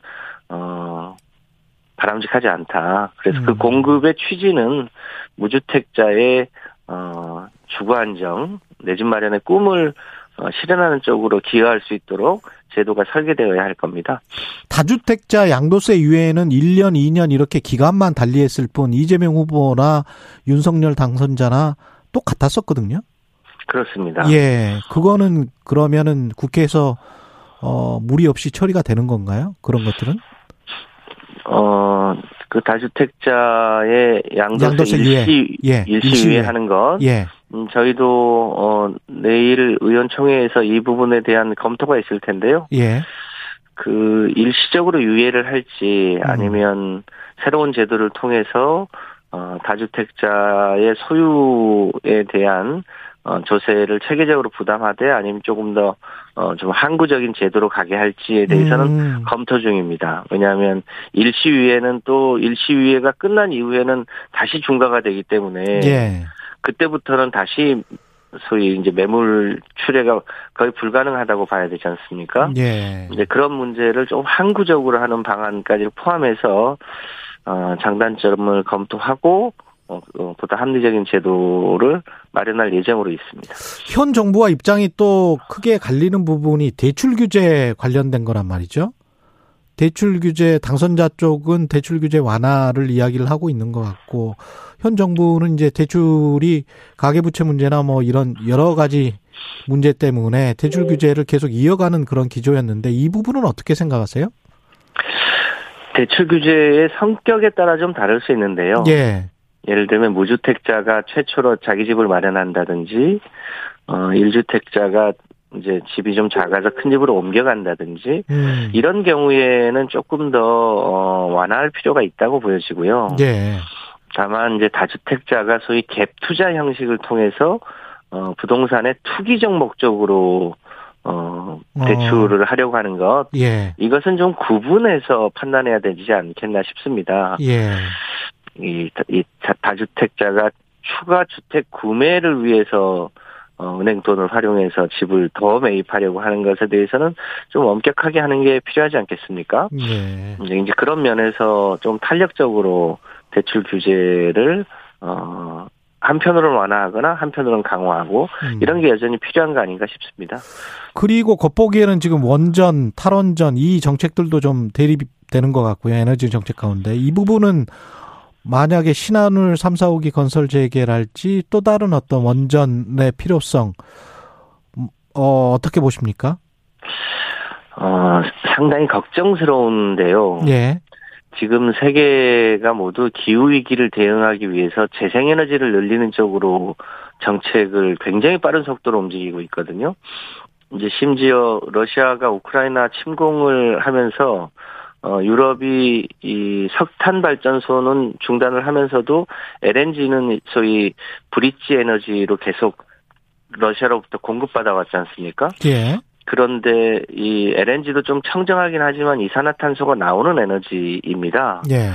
바람직하지 않다. 그래서 그 공급의 취지는 무주택자의 주거 안정, 내 집 마련의 꿈을 실현하는 쪽으로 기여할 수 있도록 제도가 설계되어야 할 겁니다. 다주택자 양도세 유예는 1년, 2년 이렇게 기간만 달리했을 뿐 이재명 후보나 윤석열 당선자나 똑같았었거든요. 그렇습니다. 예, 그거는 그러면은 국회에서 무리 없이 처리가 되는 건가요? 그런 것들은? 그 다주택자의 양도세 일시 유예하는 것. 예. 저희도 내일 의원총회에서 이 부분에 대한 검토가 있을 텐데요. 예. 그 일시적으로 유예를 할지 아니면 새로운 제도를 통해서 다주택자의 소유에 대한 조세를 체계적으로 부담하되 아니면 조금 더 좀 항구적인 제도로 가게 할지에 대해서는 검토 중입니다. 왜냐하면 일시유예는 또 일시유예가 끝난 이후에는 다시 중과가 되기 때문에 예. 그때부터는 다시 소위 이제 매물 출회가 거의 불가능하다고 봐야 되지 않습니까? 예. 이제 그런 문제를 좀 항구적으로 하는 방안까지 포함해서 장단점을 검토하고 보다 합리적인 제도를 마련할 예정으로 있습니다. 현 정부와 입장이 또 크게 갈리는 부분이 대출 규제 관련된 거란 말이죠. 대출 규제 당선자 쪽은 대출 규제 완화를 이야기를 하고 있는 것 같고 현 정부는 이제 대출이 가계부채 문제나 뭐 이런 여러 가지 문제 때문에 대출 규제를 계속 이어가는 그런 기조였는데 이 부분은 어떻게 생각하세요? 대출 규제의 성격에 따라 좀 다를 수 있는데요. 예. 예를 들면 무주택자가 최초로 자기 집을 마련한다든지, 1주택자가 이제 집이 좀 작아서 큰 집으로 옮겨간다든지, 이런 경우에는 조금 더, 완화할 필요가 있다고 보여지고요. 예. 다만, 이제 다주택자가 소위 갭 투자 형식을 통해서, 부동산의 투기적 목적으로, 대출을 하려고 하는 것. 예. 이것은 좀 구분해서 판단해야 되지 않겠나 싶습니다. 예. 이 다주택자가 추가 주택 구매를 위해서 은행 돈을 활용해서 집을 더 매입하려고 하는 것에 대해서는 좀 엄격하게 하는 게 필요하지 않겠습니까? 예. 이제 그런 면에서 좀 탄력적으로 대출 규제를 한편으로는 완화하거나 한편으로는 강화하고 이런 게 여전히 필요한 거 아닌가 싶습니다. 그리고 겉보기에는 지금 원전, 탈원전 이 정책들도 좀 대립되는 것 같고요. 에너지 정책 가운데 이 부분은 만약에 신한울 3, 4, 5기 건설 재개랄지 또 다른 어떤 원전의 필요성 어떻게 보십니까? 상당히 걱정스러운데요. 예. 지금 세계가 모두 기후위기를 대응하기 위해서 재생에너지를 늘리는 쪽으로 정책을 굉장히 빠른 속도로 움직이고 있거든요. 이제 심지어 러시아가 우크라이나 침공을 하면서 유럽이 이 석탄 발전소는 중단을 하면서도 LNG는 소위 브릿지 에너지로 계속 러시아로부터 공급받아왔지 않습니까? 예. 그런데 이 LNG도 좀 청정하긴 하지만 이산화탄소가 나오는 에너지입니다. 예.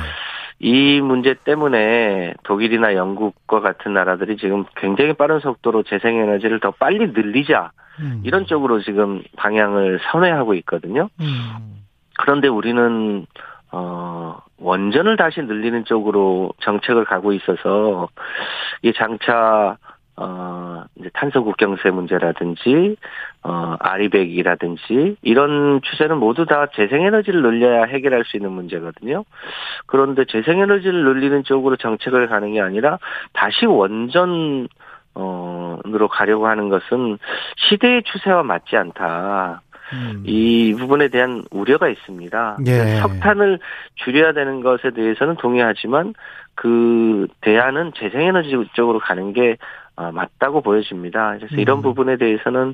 이 문제 때문에 독일이나 영국과 같은 나라들이 지금 굉장히 빠른 속도로 재생에너지를 더 빨리 늘리자 이런 쪽으로 지금 방향을 선회하고 있거든요. 그런데 우리는 원전을 다시 늘리는 쪽으로 정책을 가고 있어서 이게 장차 이제 탄소 국경세 문제라든지 아리백이라든지 이런 추세는 모두 다 재생에너지를 늘려야 해결할 수 있는 문제거든요. 그런데 재생에너지를 늘리는 쪽으로 정책을 가는 게 아니라 다시 원전으로 가려고 하는 것은 시대의 추세와 맞지 않다. 이 부분에 대한 우려가 있습니다. 예. 석탄을 줄여야 되는 것에 대해서는 동의하지만 그 대안은 재생에너지 쪽으로 가는 게 맞다고 보여집니다. 그래서 이런 부분에 대해서는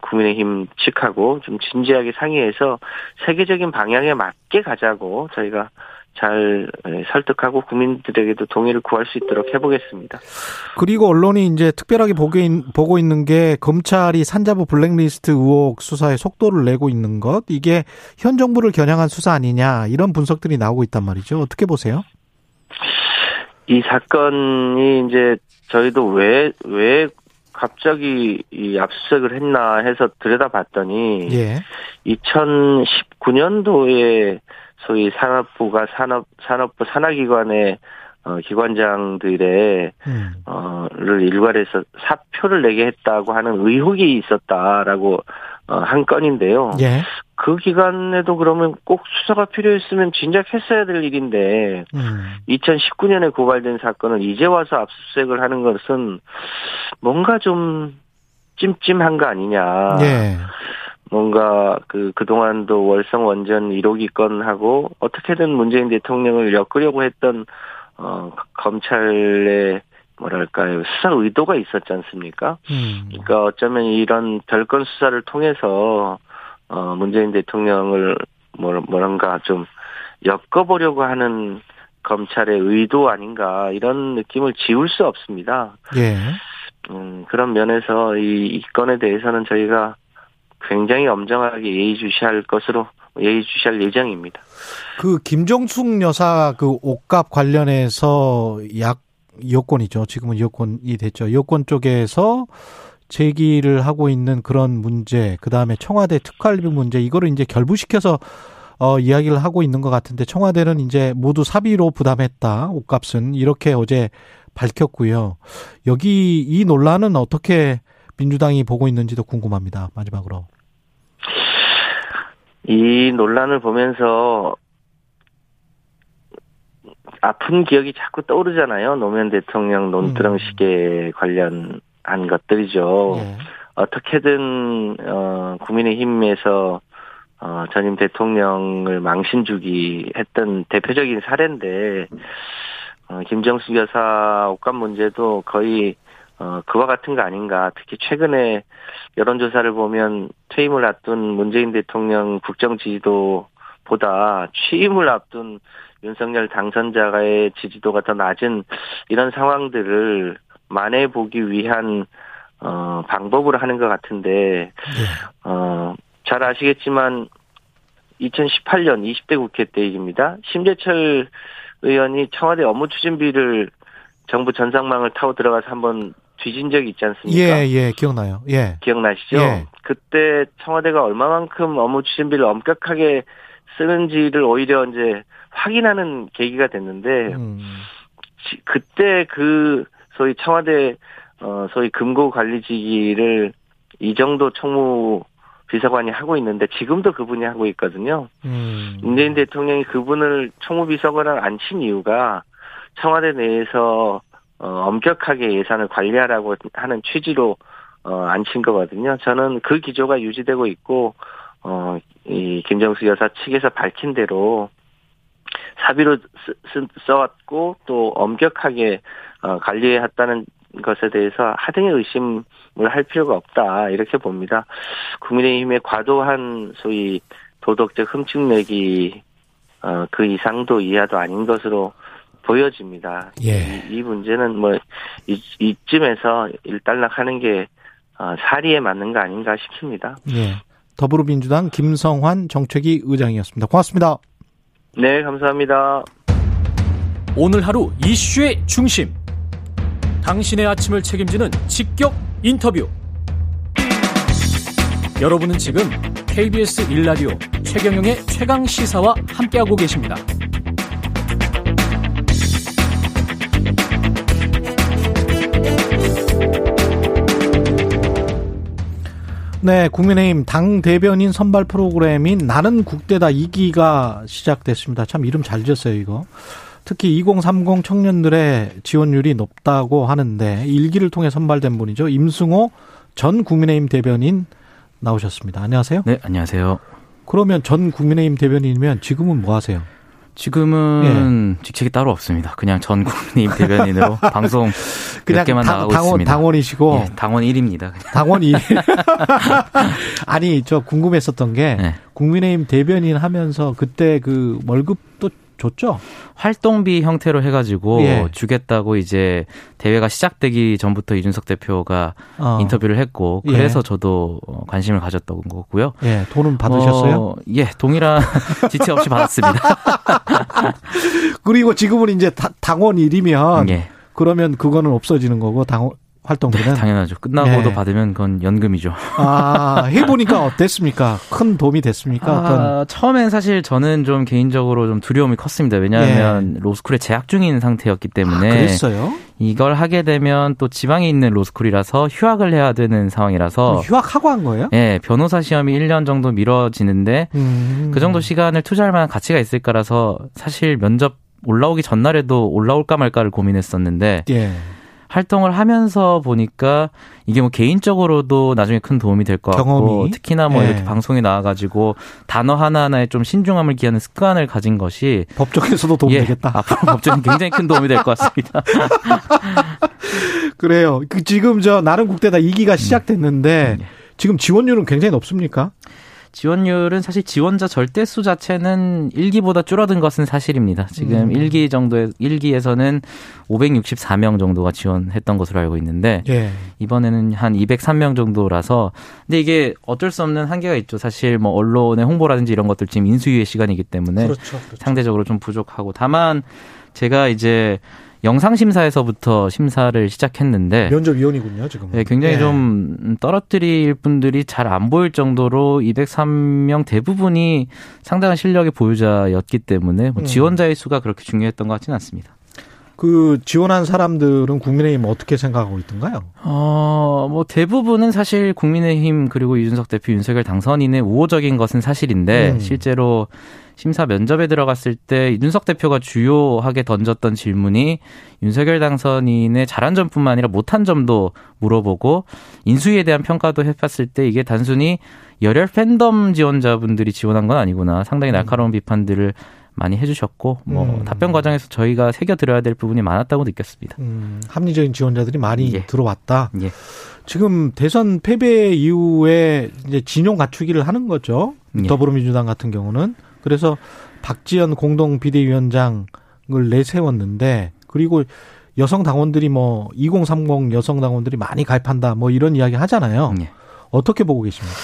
국민의힘 측하고 좀 진지하게 상의해서 세계적인 방향에 맞게 가자고 저희가 잘 설득하고 국민들에게도 동의를 구할 수 있도록 해보겠습니다. 그리고 언론이 이제 특별하게 보고 있는 게 검찰이 산자부 블랙리스트 의혹 수사에 속도를 내고 있는 것, 이게 현 정부를 겨냥한 수사 아니냐, 이런 분석들이 나오고 있단 말이죠. 어떻게 보세요? 이 사건이 이제 저희도 왜 갑자기 이 압수수색을 했나 해서 들여다봤더니, 예. 2019년도에 소위 산업부가 산업부 산하기관의 기관장들의 를 일괄해서 사표를 내게 했다고 하는 의혹이 있었다라고 한 건인데요. 예. 그 기간에도 그러면 꼭 수사가 필요했으면 진작 했어야 될 일인데 2019년에 고발된 사건은 이제 와서 압수수색을 하는 것은 뭔가 좀 찜찜한 거 아니냐. 예. 뭔가 그동안도 월성 원전 1호기 건하고 어떻게든 문재인 대통령을 엮으려고 했던 검찰의 뭐랄까요, 수사 의도가 있었지 않습니까? 그러니까 어쩌면 이런 별건 수사를 통해서 문재인 대통령을 뭐랄까 좀 엮어보려고 하는 검찰의 의도 아닌가, 이런 느낌을 지울 수 없습니다. 예. 그런 면에서 이 건에 대해서는 저희가 굉장히 엄정하게 예의주시할 예정입니다. 그 김정숙 여사 그 옷값 관련해서 여권이죠. 지금은 여권이 됐죠. 여권 쪽에서 제기를 하고 있는 그런 문제, 그 다음에 청와대 특활비 문제, 이거를 이제 결부시켜서 이야기를 하고 있는 것 같은데, 청와대는 이제 모두 사비로 부담했다, 옷값은, 이렇게 어제 밝혔고요. 여기 이 논란은 어떻게 민주당이 보고 있는지도 궁금합니다. 마지막으로. 이 논란을 보면서 아픈 기억이 자꾸 떠오르잖아요. 노무현 대통령 논두렁 시계 관련한 것들이죠. 예. 어떻게든 국민의힘에서 전임 대통령을 망신주기 했던 대표적인 사례인데, 김정숙 여사 옷값 문제도 거의 그와 같은 거 아닌가. 특히 최근에 여론조사를 보면 퇴임을 앞둔 문재인 대통령 국정지지도보다 취임을 앞둔 윤석열 당선자의 지지도가 더 낮은 이런 상황들을 만회보기 위한 방법으로 하는 것 같은데, 잘 아시겠지만 2018년 20대 국회 때 일입니다. 심재철 의원이 청와대 업무 추진비를 정부 전상망을 타고 들어가서 한번 뒤진 적이 있지 않습니까? 예, 기억나요. 예. 기억나시죠? 예. 그때 청와대가 얼마만큼 업무 추진비를 엄격하게 쓰는지를 오히려 이제 확인하는 계기가 됐는데, 그때 그 소위 청와대, 소위 금고관리직위를 이정도 총무 비서관이 하고 있는데, 지금도 그분이 하고 있거든요. 문재인 대통령이 그분을 총무 비서관을 앉힌 이유가 청와대 내에서 엄격하게 예산을 관리하라고 하는 취지로 앉힌 거거든요. 저는 그 기조가 유지되고 있고, 이 김정숙 여사 측에서 밝힌 대로 사비로 써왔고 또 엄격하게 관리해왔다는 것에 대해서 하등의 의심을 할 필요가 없다, 이렇게 봅니다. 국민의힘의 과도한 소위 도덕적 흠집내기 그 이상도 이하도 아닌 것으로 보여집니다. 예. 이 문제는 이쯤에서 일단락하는 게 사리에 맞는 거 아닌가 싶습니다. 예. 더불어민주당 김성환 정책위 의장이었습니다. 고맙습니다. 네, 감사합니다. 오늘 하루 이슈의 중심, 당신의 아침을 책임지는 직격 인터뷰. 여러분은 지금 KBS 1라디오 최경영의 최강시사와 함께하고 계십니다. 네, 국민의힘 당대변인 선발 프로그램인 나는 국대다 2기가 시작됐습니다. 참 이름 잘 지었어요, 이거. 특히 2030 청년들의 지원율이 높다고 하는데 1기를 통해 선발된 분이죠. 임승호 전 국민의힘 대변인 나오셨습니다. 안녕하세요. 네, 안녕하세요. 그러면 전 국민의힘 대변인이면 지금은 뭐 하세요? 지금은 예. 직책이 따로 없습니다. 그냥 전 국민의힘 대변인으로 방송 몇 개만 나가고 있습니다. 당원이시고. 예, 당원 1입니다. 당원 1. 아니, 저 궁금했었던 게 네. 국민의힘 대변인 하면서 그때 그 월급도 줬죠? 활동비 형태로 해가지고 예. 주겠다고 이제 대회가 시작되기 전부터 이준석 대표가 인터뷰를 했고 그래서 예. 저도 관심을 가졌던 거고요. 예, 돈은 받으셨어요? 예, 동일한 지체 없이 받았습니다. 그리고 지금은 이제 당원 일이면 예. 그러면 그거는 없어지는 거고 당원 활동비는? 네, 당연하죠. 끝나고도 예. 받으면 그건 연금이죠. 아, 해보니까 어땠습니까? 큰 도움이 됐습니까? 처음엔 사실 저는 좀 개인적으로 좀 두려움이 컸습니다. 왜냐하면 예. 로스쿨에 재학 중인 상태였기 때문에. 아, 그랬어요? 이걸 하게 되면 또 지방에 있는 로스쿨이라서 휴학을 해야 되는 상황이라서. 휴학하고 한 거예요? 예, 변호사 시험이 1년 정도 미뤄지는데 그 정도 시간을 투자할 만한 가치가 있을까라서 사실 면접 올라오기 전날에도 올라올까 말까를 고민했었는데. 예. 활동을 하면서 보니까 이게 뭐 개인적으로도 나중에 큰 도움이 될 것 같고 특히나 뭐 예. 이렇게 방송에 나와가지고 단어 하나하나에 좀 신중함을 기하는 습관을 가진 것이 법정에서도 도움이 예, 되겠다. 앞으로 법정에 굉장히 큰 도움이 될 것 같습니다. 그래요. 지금 저 나름 국대다 2기가 시작됐는데 지금 지원율은 굉장히 높습니까? 지원율은 사실 지원자 절대수 자체는 1기보다 줄어든 것은 사실입니다. 지금 1기 정도에 1기에서는 564명 정도가 지원했던 것으로 알고 있는데 예. 이번에는 한 203명 정도라서 근데 이게 어쩔 수 없는 한계가 있죠. 사실 뭐 언론의 홍보라든지 이런 것들 지금 인수위의 시간이기 때문에 그렇죠. 상대적으로 좀 부족하고 다만 제가 이제 영상심사에서부터 심사를 시작했는데. 면접위원이군요, 지금. 네, 굉장히 예. 좀 떨어뜨릴 분들이 잘 안 보일 정도로 203명 대부분이 상당한 실력의 보유자였기 때문에 뭐 지원자의 수가 그렇게 중요했던 것 같지는 않습니다. 그 지원한 사람들은 국민의힘 어떻게 생각하고 있던가요? 뭐 대부분은 사실 국민의힘 그리고 이준석 대표, 윤석열 당선인의 우호적인 것은 사실인데 실제로 심사 면접에 들어갔을 때 이준석 대표가 주요하게 던졌던 질문이 윤석열 당선인의 잘한 점뿐만 아니라 못한 점도 물어보고 인수위에 대한 평가도 해봤을 때 이게 단순히 열혈 팬덤 지원자분들이 지원한 건 아니구나. 상당히 날카로운 비판들을 많이 해주셨고 뭐 답변 과정에서 저희가 새겨들어야 될 부분이 많았다고 느꼈습니다. 합리적인 지원자들이 많이 예. 들어왔다. 예. 지금 대선 패배 이후에 이제 진영 갖추기를 하는 거죠. 예. 더불어민주당 같은 경우는. 그래서 박지원 공동 비대위원장을 내세웠는데 그리고 여성 당원들이 뭐 2030 여성 당원들이 많이 가입한다 뭐 이런 이야기 하잖아요. 예. 어떻게 보고 계십니까?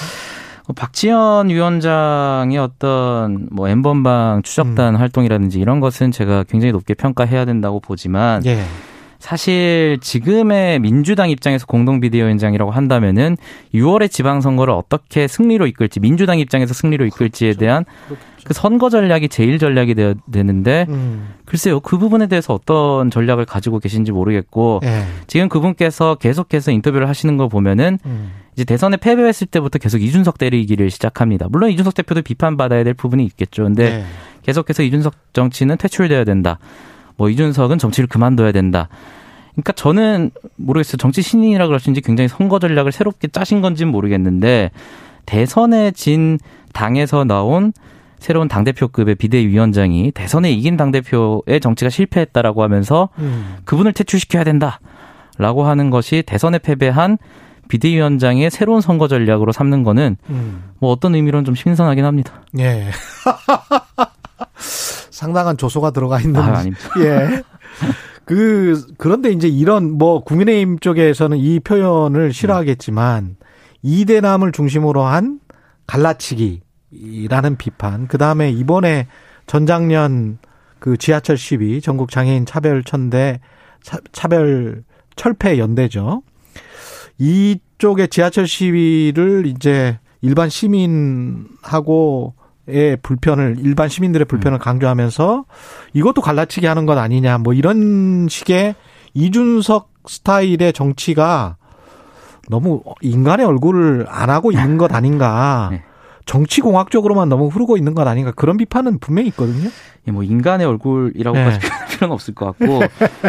박지원 위원장의 어떤 뭐 N번방 추적단 활동이라든지 이런 것은 제가 굉장히 높게 평가해야 된다고 보지만 예. 사실 지금의 민주당 입장에서 공동비대위원장이라고 한다면은 6월의 지방선거를 어떻게 승리로 이끌지 민주당 입장에서 승리로 이끌지에 대한 그 선거 전략이 제일 전략이 되는데 글쎄요 그 부분에 대해서 어떤 전략을 가지고 계신지 모르겠고 예. 지금 그분께서 계속해서 인터뷰를 하시는 걸 보면은 이제 대선에 패배했을 때부터 계속 이준석 때리기를 시작합니다. 물론 이준석 대표도 비판받아야 될 부분이 있겠죠. 근데 네. 계속해서 이준석 정치는 퇴출돼야 된다. 뭐 이준석은 정치를 그만둬야 된다. 그러니까 저는 모르겠어요. 정치 신인이라 그러신지 굉장히 선거 전략을 새롭게 짜신 건지는 모르겠는데 대선에 진 당에서 나온 새로운 당대표급의 비대위원장이 대선에 이긴 당대표의 정치가 실패했다라고 하면서 그분을 퇴출시켜야 된다라고 하는 것이 대선에 패배한 비대위원장의 새로운 선거 전략으로 삼는 거는 뭐 어떤 의미로는 좀 신선하긴 합니다. 예. 상당한 조소가 들어가 있는. 아, 아닙니다. 예. 그런데 이제 이런 뭐 국민의힘 쪽에서는 이 표현을 싫어하겠지만 이대남을 중심으로 한 갈라치기라는 비판. 그 다음에 이번에 전작년 그 지하철 시위 전국 장애인 차별 철폐 연대죠. 이쪽에 지하철 시위를 이제 일반 시민하고의 불편을, 일반 시민들의 불편을 강조하면서 이것도 갈라치기 하는 건 아니냐, 뭐 이런 식의 이준석 스타일의 정치가 너무 인간의 얼굴을 안 하고 있는 것 아닌가. 네. 정치공학적으로만 너무 흐르고 있는 것 아닌가, 그런 비판은 분명히 있거든요. 예, 뭐 인간의 얼굴이라고까지 표현할 필요는 없을 것 같고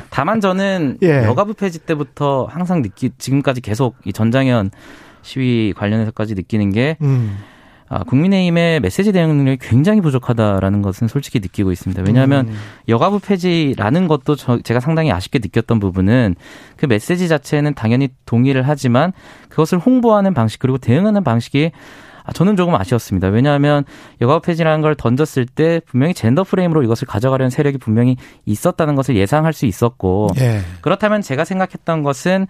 다만 저는 여가부 폐지 때부터 항상 지금까지 계속 이 전장현 시위 관련해서까지 느끼는 게 국민의힘의 메시지 대응 능력이 굉장히 부족하다라는 것은 솔직히 느끼고 있습니다. 왜냐하면 여가부 폐지라는 것도 제가 상당히 아쉽게 느꼈던 부분은 그 메시지 자체는 당연히 동의를 하지만 그것을 홍보하는 방식 그리고 대응하는 방식이 저는 조금 아쉬웠습니다. 왜냐하면 여가부 폐지라는 걸 던졌을 때 분명히 젠더 프레임으로 이것을 가져가려는 세력이 분명히 있었다는 것을 예상할 수 있었고 그렇다면 제가 생각했던 것은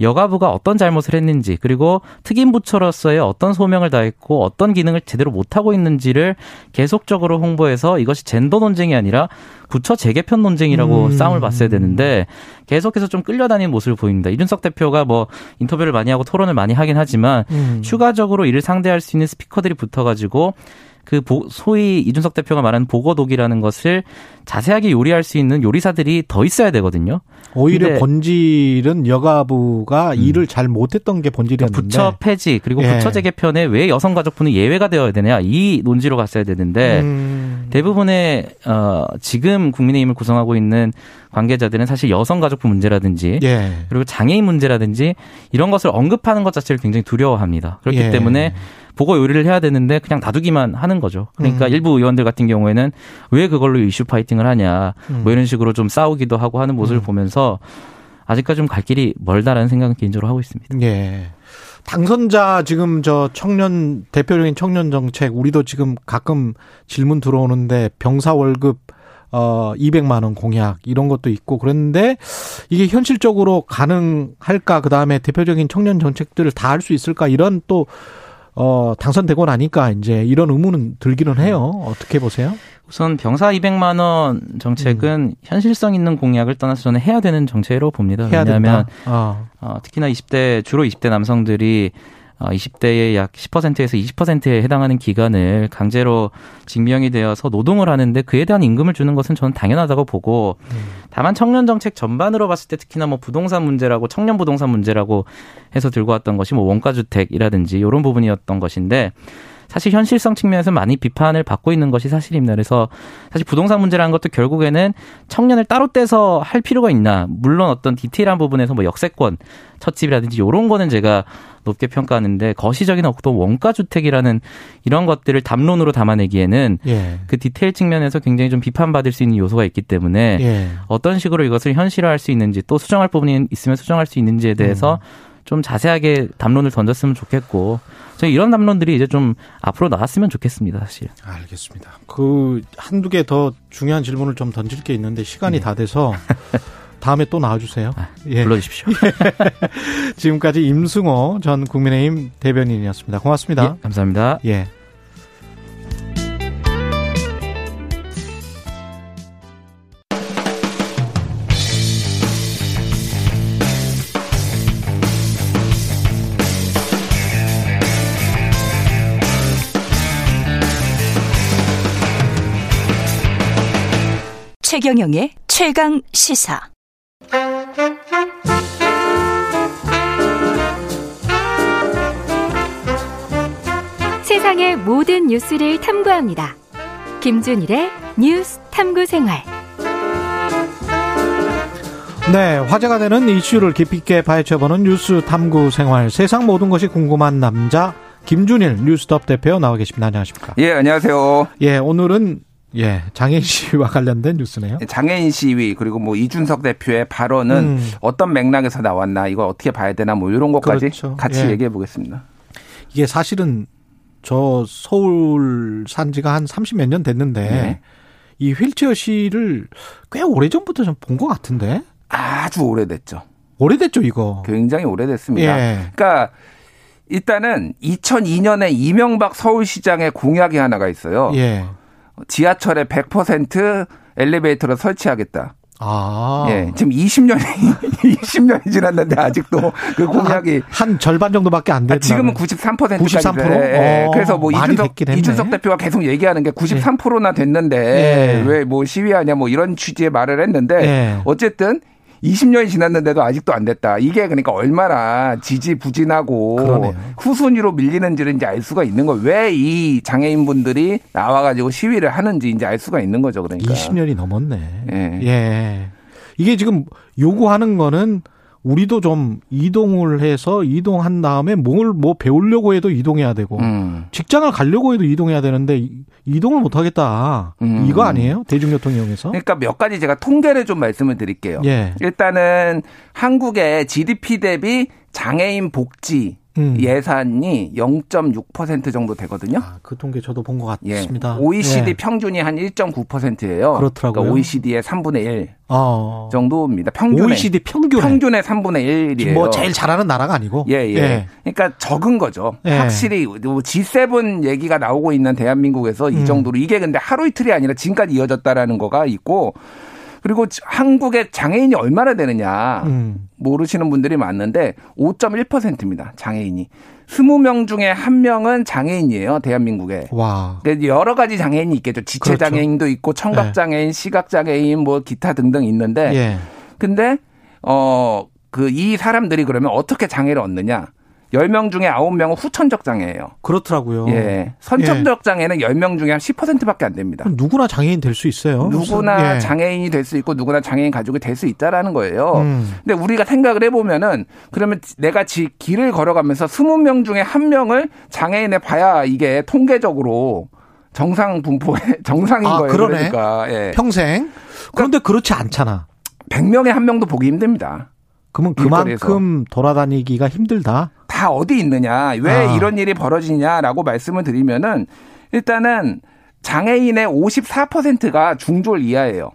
여가부가 어떤 잘못을 했는지 그리고 특임부처로서의 어떤 소명을 다했고 어떤 기능을 제대로 못하고 있는지를 계속적으로 홍보해서 이것이 젠더 논쟁이 아니라 부처 재개편 논쟁이라고 싸움을 봤어야 되는데 계속해서 좀 끌려다니는 모습을 보입니다. 이준석 대표가 뭐 인터뷰를 많이 하고 토론을 많이 하긴 하지만 추가적으로 이를 상대할 수 있는 스피커들이 붙어가지고 그 소위 이준석 대표가 말하는 보고독이라는 것을 자세하게 요리할 수 있는 요리사들이 더 있어야 되거든요. 오히려 본질은 여가부가 일을 잘 못했던 게 본질이었는데. 부처 폐지 그리고 부처 재개편에 왜 여성가족부는 예외가 되어야 되냐 이 논지로 갔어야 되는데 대부분의 지금 국민의힘을 구성하고 있는 관계자들은 사실 여성가족부 문제라든지 그리고 장애인 문제라든지 이런 것을 언급하는 것 자체를 굉장히 두려워합니다. 그렇기 때문에 보고 요리를 해야 되는데 그냥 놔두기만 하는 거죠. 그러니까 일부 의원들 같은 경우에는 왜 그걸로 이슈 파이팅을 하냐 뭐 이런 식으로 좀 싸우기도 하고 하는 모습을 보면서 아직까지 좀 갈 길이 멀다라는 생각은 개인적으로 하고 있습니다. 예. 당선자 지금 저 청년 대표적인 청년 정책 우리도 지금 가끔 질문 들어오는데 병사 월급 200만 원 공약 이런 것도 있고 그런데 이게 현실적으로 가능할까 그다음에 대표적인 청년 정책들을 다 할 수 있을까 이런 또 당선되고 나니까 이제 이런 의문은 들기는 해요. 어떻게 보세요? 우선 병사 200만 원 정책은 현실성 있는 공약을 떠나서 저는 해야 되는 정책으로 봅니다. 왜냐하면 특히나 20대 주로 20대 남성들이 20대의 약 10%에서 20%에 해당하는 기간을 강제로 징병이 되어서 노동을 하는데 그에 대한 임금을 주는 것은 저는 당연하다고 보고 다만 청년 정책 전반으로 봤을 때 특히나 뭐 부동산 문제라고 청년 부동산 문제라고 해서 들고 왔던 것이 뭐 원가주택이라든지 이런 부분이었던 것인데 사실 현실성 측면에서 많이 비판을 받고 있는 것이 사실입니다. 그래서 사실 부동산 문제라는 것도 결국에는 청년을 따로 떼서 할 필요가 있나. 물론 어떤 디테일한 부분에서 뭐 역세권, 첫집이라든지 이런 거는 제가 높게 평가하는데 거시적인 어떤 원가주택이라는 이런 것들을 담론으로 담아내기에는 그 디테일 측면에서 굉장히 좀 비판받을 수 있는 요소가 있기 때문에 어떤 식으로 이것을 현실화할 수 있는지 또 수정할 부분이 있으면 수정할 수 있는지에 대해서 좀 자세하게 담론을 던졌으면 좋겠고 저희 이런 담론들이 이제 좀 앞으로 나왔으면 좋겠습니다. 사실. 알겠습니다. 그 한두 개 더 중요한 질문을 좀 던질 게 있는데 시간이 다 돼서 다음에 또 나와주세요. 불러주십시오. 지금까지 임승호 전 국민의힘 대변인이었습니다. 고맙습니다. 예, 감사합니다. 예. 최경영의 최강 시사. 세상의 모든 뉴스를 탐구합니다. 김준일의 뉴스 탐구 생활. 네, 화제가 되는 이슈를 깊이 있게 파헤쳐보는 뉴스 탐구 생활. 세상 모든 것이 궁금한 남자 김준일 뉴스톱 대표 나와 계십니다. 안녕하십니까? 예, 안녕하세요. 예, 오늘은 장애인 시위와 관련된 뉴스네요. 장애인 시위 그리고 뭐 이준석 대표의 발언은 어떤 맥락에서 나왔나 이걸 어떻게 봐야 되나 뭐 이런 것까지 같이 얘기해 보겠습니다. 이게 사실은 저 서울 산 지가 한 30몇 년 됐는데 이 휠체어 시위를 꽤 오래전부터 좀 본 것 같은데. 아주 오래됐죠. 오래됐죠 이거. 굉장히 오래됐습니다. 그러니까 일단은 2002년에 이명박 서울시장의 공약이 하나가 있어요. 지하철에 100% 엘리베이터를 설치하겠다. 아. 예. 지금 20년이 지났는데 아직도 그 공약이. 한 절반 정도밖에 안 됐다. 지금은 93%까지. 93%? 예. 그래서 뭐 이준석 대표가 계속 얘기하는 게 93%나 됐는데 예. 왜 뭐 시위하냐 뭐 이런 취지의 말을 했는데 예. 어쨌든 20년이 지났는데도 아직도 안 됐다. 이게 그러니까 얼마나 지지부진하고 그러네요. 후순위로 밀리는지를 이제 알 수가 있는 거예요. 왜 이 장애인분들이 나와가지고 시위를 하는지 이제 알 수가 있는 거죠. 그러니까 20년이 넘었네. 예. 예. 이게 지금 요구하는 거는 우리도 좀 이동을 해서 이동한 다음에 뭐 배우려고 해도 이동해야 되고 직장을 가려고 해도 이동해야 되는데 이동을 못 하겠다. 이거 아니에요? 대중교통 이용해서? 그러니까 몇 가지 제가 통계를 좀 말씀을 드릴게요. 예. 일단은 한국의 GDP 대비 장애인 복지 예산이 0.6% 정도 되거든요. 아, 그 통계 저도 본 것 같습니다. 예. OECD 예. 평균이 한 1.9%예요. 그렇더라고요. 그러니까 OECD의 3분의 1 정도입니다. 평균에. OECD 평균의 3분의 1이에요. 뭐 제일 잘하는 나라가 아니고. 예예. 예. 그러니까 적은 거죠. 예. 확실히 G7 얘기가 나오고 있는 대한민국에서 이 정도로 이게 근데 하루 이틀이 아니라 지금까지 이어졌다라는 거가 있고. 그리고 한국의 장애인이 얼마나 되느냐 모르시는 분들이 많은데 5.1%입니다. 장애인이. 20명 중에 1명은 장애인이에요. 대한민국에. 와. 근데 여러 가지 장애인이 있겠죠. 지체 그렇죠. 장애인도 있고 청각장애인, 네. 시각장애인 뭐 기타 등등 있는데 예. 근데 이 사람들이 그러면 어떻게 장애를 얻느냐. 10명 중에 9명은 후천적 장애예요. 그렇더라고요. 예. 선천적 예. 장애는 10명 중에 한 10%밖에 안 됩니다. 누구나 장애인 될 수 있어요. 누구나 예. 장애인이 될 수 있고 누구나 장애인 가족이 될 수 있다라는 거예요. 근데 우리가 생각을 해보면은 그러면 내가 길을 걸어가면서 20명 중에 1명을 장애인에 봐야 이게 통계적으로 정상 분포의 정상인 거예요. 그러네. 그러니까 예. 평생. 그런데 그렇지 않잖아. 100명에 1명도 보기 힘듭니다. 그러면 그만큼 돌아다니기가 힘들다? 다 어디 있느냐, 왜 이런 일이 벌어지냐라고 말씀을 드리면은 일단은 장애인의 54%가 중졸 이하예요.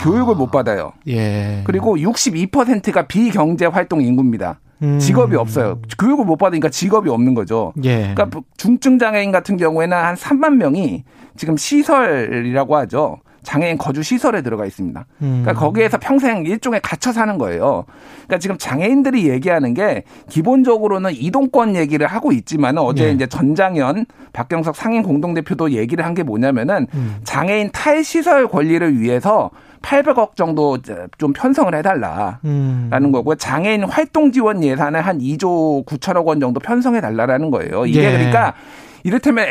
교육을 못 받아요. 예. 그리고 62%가 비경제 활동 인구입니다. 직업이 없어요. 교육을 못 받으니까 직업이 없는 거죠. 예. 그러니까 중증 장애인 같은 경우에는 한 3만 명이 지금 시설이라고 하죠. 장애인 거주 시설에 들어가 있습니다. 그러니까 거기에서 평생 일종의 갇혀 사는 거예요. 그러니까 지금 장애인들이 얘기하는 게 기본적으로는 이동권 얘기를 하고 있지만 어제 예. 이제 전장현 박경석 상임 공동대표도 얘기를 한 게 뭐냐면은 장애인 탈시설 권리를 위해서 800억 정도 좀 편성을 해달라라는 거고 장애인 활동 지원 예산을 한 2조 9천억 원 정도 편성해 달라라는 거예요. 이게 예. 그러니까. 이를테면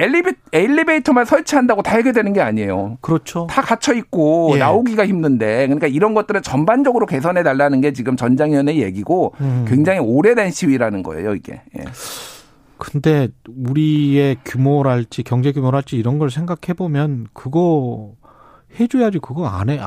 엘리베이터만 설치한다고 다 해결되는 게 아니에요. 그렇죠. 다 갇혀 있고 예. 나오기가 힘든데 그러니까 이런 것들을 전반적으로 개선해 달라는 게 지금 전장현의 얘기고 굉장히 오래된 시위라는 거예요, 이게. 예. 근데 우리의 규모랄지 경제 규모랄지 이런 걸 생각해 보면 그거 해줘야지 그거 안 해.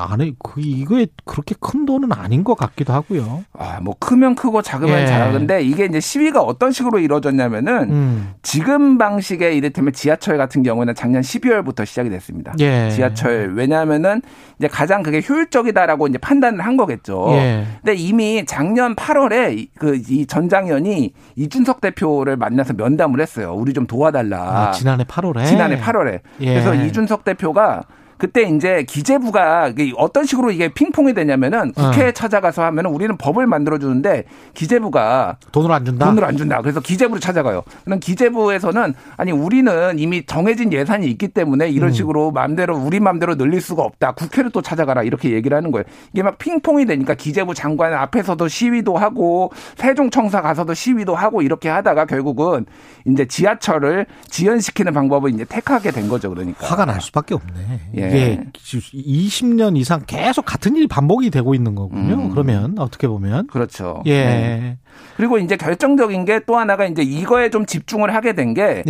이거에 그렇게 큰 돈은 아닌 것 같기도 하고요. 아, 뭐 크면 크고 작으면 예. 작은데 이게 이제 시위가 어떤 식으로 이루어졌냐면은 지금 방식의 이를테면 지하철 같은 경우는 작년 12월부터 시작이 됐습니다. 예. 지하철 왜냐하면은 이제 가장 그게 효율적이다라고 이제 판단을 한 거겠죠. 예. 근데 이미 작년 8월에 이 전장현이 이준석 대표를 만나서 면담을 했어요. 우리 좀 도와달라. 아, 지난해 8월에. 예. 그래서 이준석 대표가 그때 이제 기재부가 어떤 식으로 이게 핑퐁이 되냐면은 국회에 찾아가서 하면은 우리는 법을 만들어주는데 기재부가 돈을 안 준다. 그래서 기재부를 찾아가요. 그럼 기재부에서는 아니 우리는 이미 정해진 예산이 있기 때문에 이런 식으로 우리 마음대로 늘릴 수가 없다. 국회를 또 찾아가라 이렇게 얘기를 하는 거예요. 이게 막 핑퐁이 되니까 기재부 장관 앞에서도 시위도 하고 세종청사 가서도 시위도 하고 이렇게 하다가 결국은 이제 지하철을 지연시키는 방법을 이제 택하게 된 거죠. 그러니까 화가 날 수밖에 없네. 예. 예. 20년 이상 계속 같은 일이 반복이 되고 있는 거군요. 그러면 어떻게 보면 그렇죠. 예. 네. 그리고 이제 결정적인 게 또 하나가 이제 이거에 좀 집중을 하게 된 게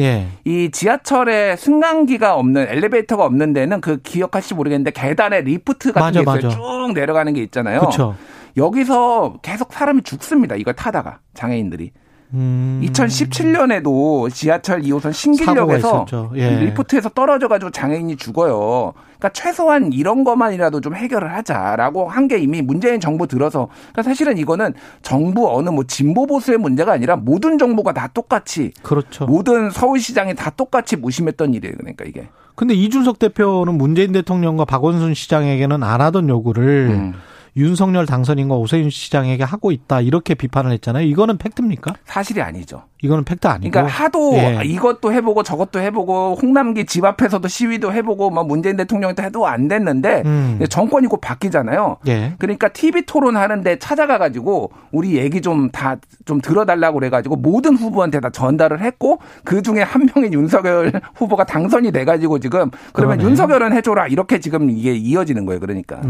이 지하철에 승강기가 없는 엘리베이터가 없는 데는 그 기억하실지 모르겠는데 계단에 리프트 같은 게 있어요. 쭉 내려가는 게 있잖아요. 그렇죠. 여기서 계속 사람이 죽습니다. 이걸 타다가 장애인들이. 2017년에도 지하철 2호선 신길역에서 예. 리프트에서 떨어져가지고 장애인이 죽어요. 그러니까 최소한 이런 것만이라도 좀 해결을 하자라고 한 게 이미 문재인 정부 들어서 그러니까 사실은 이거는 정부 어느 뭐 진보 보수의 문제가 아니라 모든 정부가 다 똑같이 그렇죠. 모든 서울시장이 다 똑같이 무심했던 일이에요. 그러니까 이게. 근데 이준석 대표는 문재인 대통령과 박원순 시장에게는 안 하던 요구를 윤석열 당선인과 오세훈 시장에게 하고 있다 이렇게 비판을 했잖아요. 이거는 팩트입니까? 사실이 아니죠. 이거는 팩트 아니고. 그러니까 하도 예. 이것도 해보고 저것도 해보고 홍남기 집 앞에서도 시위도 해보고 뭐 문재인 대통령도 해도 안 됐는데 정권이 곧 바뀌잖아요. 예. 그러니까 TV 토론하는데 찾아가가지고 우리 얘기 좀 다 좀 들어달라고 그래가지고 모든 후보한테 다 전달을 했고 그중에 한 명인 윤석열 후보가 당선이 돼가지고 지금 그러면 그러네. 윤석열은 해줘라 이렇게 지금 이게 이어지는 거예요. 그러니까.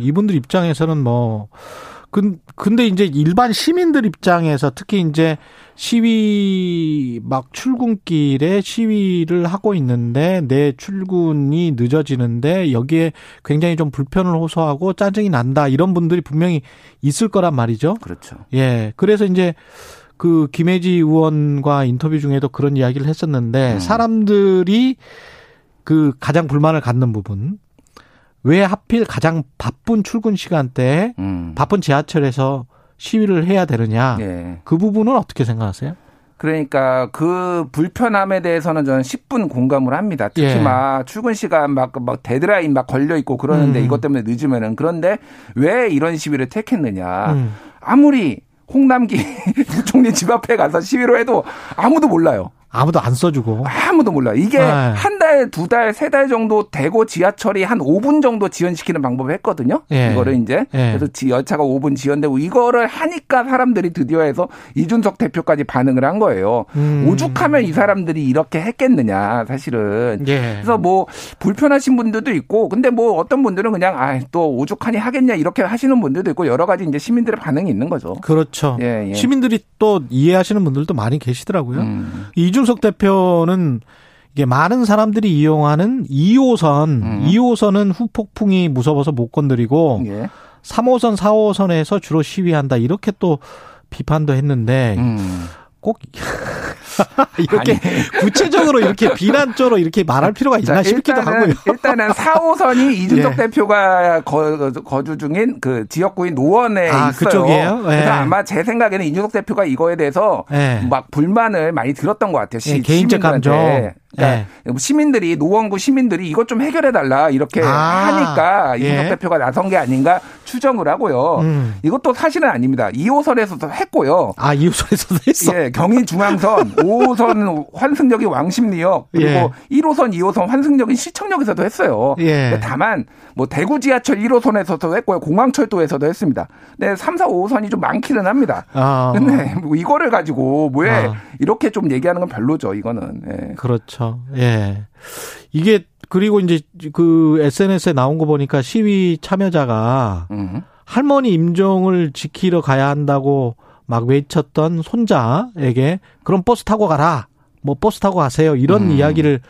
이분들 입장에서는 뭐 근데 이제 일반 시민들 입장에서 특히 이제 시위 막 출근길에 시위를 하고 있는데 내 출근이 늦어지는데 여기에 굉장히 좀 불편을 호소하고 짜증이 난다 이런 분들이 분명히 있을 거란 말이죠. 그렇죠. 예. 그래서 이제 그 김혜지 의원과 인터뷰 중에도 그런 이야기를 했었는데 사람들이 그 가장 불만을 갖는 부분. 왜 하필 가장 바쁜 출근 시간대에 바쁜 지하철에서 시위를 해야 되느냐. 네. 그 부분은 어떻게 생각하세요? 그러니까 그 불편함에 대해서는 저는 10분 공감을 합니다. 특히 예. 막 출근 시간 막 데드라인 막 걸려 있고 그러는데 이것 때문에 늦으면은 그런데 왜 이런 시위를 택했느냐. 아무리 홍남기 부총리 집 앞에 가서 시위로 해도 아무도 몰라요. 아무도 안 써주고. 아무도 몰라요. 이게 한 달, 두 달, 세 달 정도 되고 지하철이 한 5분 정도 지연시키는 방법을 했거든요. 예. 이거를 이제. 예. 그래서 열차가 5분 지연되고 이거를 하니까 사람들이 드디어 해서 이준석 대표까지 반응을 한 거예요. 오죽하면 이 사람들이 이렇게 했겠느냐, 사실은. 예. 그래서 뭐 불편하신 분들도 있고 근데 뭐 어떤 분들은 그냥 아, 또 오죽하니 하겠냐 이렇게 하시는 분들도 있고 여러 가지 이제 시민들의 반응이 있는 거죠. 그렇죠. 예, 예. 시민들이 또 이해하시는 분들도 많이 계시더라고요. 이준석 대표는 이게 많은 사람들이 이용하는 2호선, 2호선은 후폭풍이 무서워서 못 건드리고 예. 3호선, 4호선에서 주로 시위한다 이렇게 또 비판도 했는데 꼭 이렇게 아니. 구체적으로 이렇게 비난적으로 이렇게 말할 필요가 있나 싶기도 하고요. 일단은 4호선이 이준석 예. 대표가 거주 중인 그 지역구인 노원에 있어요. 그쪽이에요? 예. 그래서 아마 제 생각에는 이준석 대표가 이거에 대해서 예. 막 불만을 많이 들었던 것 같아요. 예, 개인적 감정. 그러니까 예. 시민들이 노원구 시민들이 이것 좀 해결해달라 이렇게 하니까 이준석 예. 대표가 나선 게 아닌가 추정을 하고요. 이것도 사실은 아닙니다. 2호선에서도 했고요. 2호선에서도 했어. 예, 경인중앙선, 5호선 환승역이 왕십리역 그리고 예. 1호선, 2호선 환승역인 시청역에서도 했어요. 예. 다만 뭐 대구 지하철 1호선에서도 했고요, 공항철도에서도 했습니다. 근데 3, 4, 5호선이 좀 많기는 합니다. 근데 뭐 이거를 가지고 왜 이렇게 좀 얘기하는 건 별로죠. 이거는. 예. 그렇죠. 예. 이게 그리고 이제 그 SNS에 나온 거 보니까 시위 참여자가 할머니 임종을 지키러 가야 한다고 막 외쳤던 손자에게 그럼 버스 타고 가라. 뭐 버스 타고 가세요. 이런 이야기를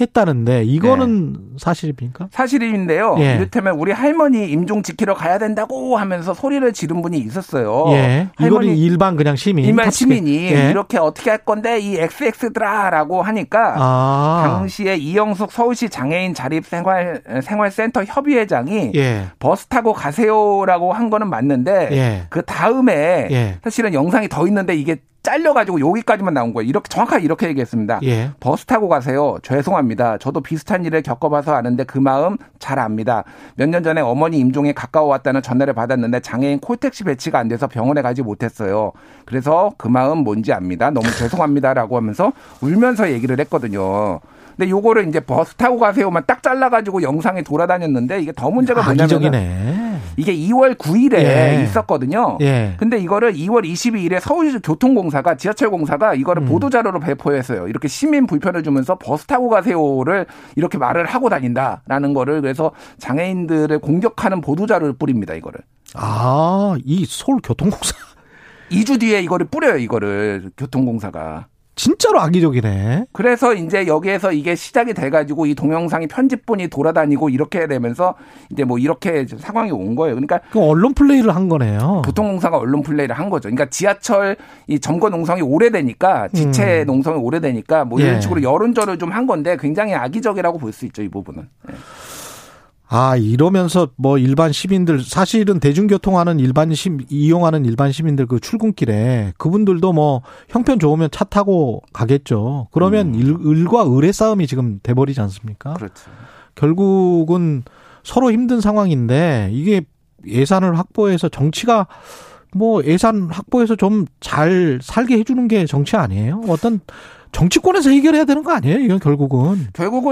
했다는데 이거는 네. 사실입니까? 사실인데요. 예. 이를테면 우리 할머니 임종 지키러 가야 된다고 하면서 소리를 지른 분이 있었어요. 예. 할머니 일반 그냥 시민. 일반 시민이 예. 이렇게 어떻게 할 건데 이 XX들아라고 하니까 당시에 이영숙 서울시 장애인 자립생활센터 협의회장이 예. 버스 타고 가세요라고 한 거는 맞는데 예. 그 다음에 예. 사실은 영상이 더 있는데 이게 잘려가지고 여기까지만 나온 거예요. 이렇게 정확하게 이렇게 얘기했습니다. 예. 버스 타고 가세요. 죄송합니다. 저도 비슷한 일을 겪어봐서 아는데 그 마음 잘 압니다. 몇 년 전에 어머니 임종에 가까워왔다는 전화를 받았는데 장애인 콜택시 배치가 안 돼서 병원에 가지 못했어요. 그래서 그 마음 뭔지 압니다. 너무 죄송합니다라고 하면서 울면서 얘기를 했거든요. 근데 요거를 이제 버스 타고 가세요만 딱 잘라가지고 영상에 돌아다녔는데 이게 더 문제가 뭐냐면 이게 2월 9일에 예. 있었거든요. 예. 근데 이거를 2월 22일에 서울교통공사가 지하철공사가 이거를 보도자료로 배포했어요. 이렇게 시민 불편을 주면서 버스 타고 가세요를 이렇게 말을 하고 다닌다라는 거를 그래서 장애인들을 공격하는 보도자료를 뿌립니다. 이거를. 이 서울교통공사. 2주 뒤에 이거를 뿌려요. 이거를 교통공사가. 진짜로 악의적이네. 그래서 이제 여기에서 이게 시작이 돼가지고 이 동영상이 편집본이 돌아다니고 이렇게 되면서 이제 뭐 이렇게 상황이 온 거예요. 그러니까. 그 언론 플레이를 한 거네요. 교통공사가 언론 플레이를 한 거죠. 그러니까 지하철 이 점거 농성이 오래되니까 지체 농성이 오래되니까 뭐 이런 예. 식으로 여론전을 좀 한 건데 굉장히 악의적이라고 볼 수 있죠. 이 부분은. 예. 이러면서 뭐 일반 시민들 사실은 대중교통하는 이용하는 일반 시민들 그 출근길에 그분들도 뭐 형편 좋으면 차 타고 가겠죠. 그러면 을과 을의 싸움이 지금 돼버리지 않습니까? 그렇죠. 결국은 서로 힘든 상황인데 이게 예산을 확보해서 정치가 뭐 예산 확보해서 좀 잘 살게 해주는 게 정치 아니에요? 어떤 정치권에서 해결해야 되는 거 아니에요? 이건 결국은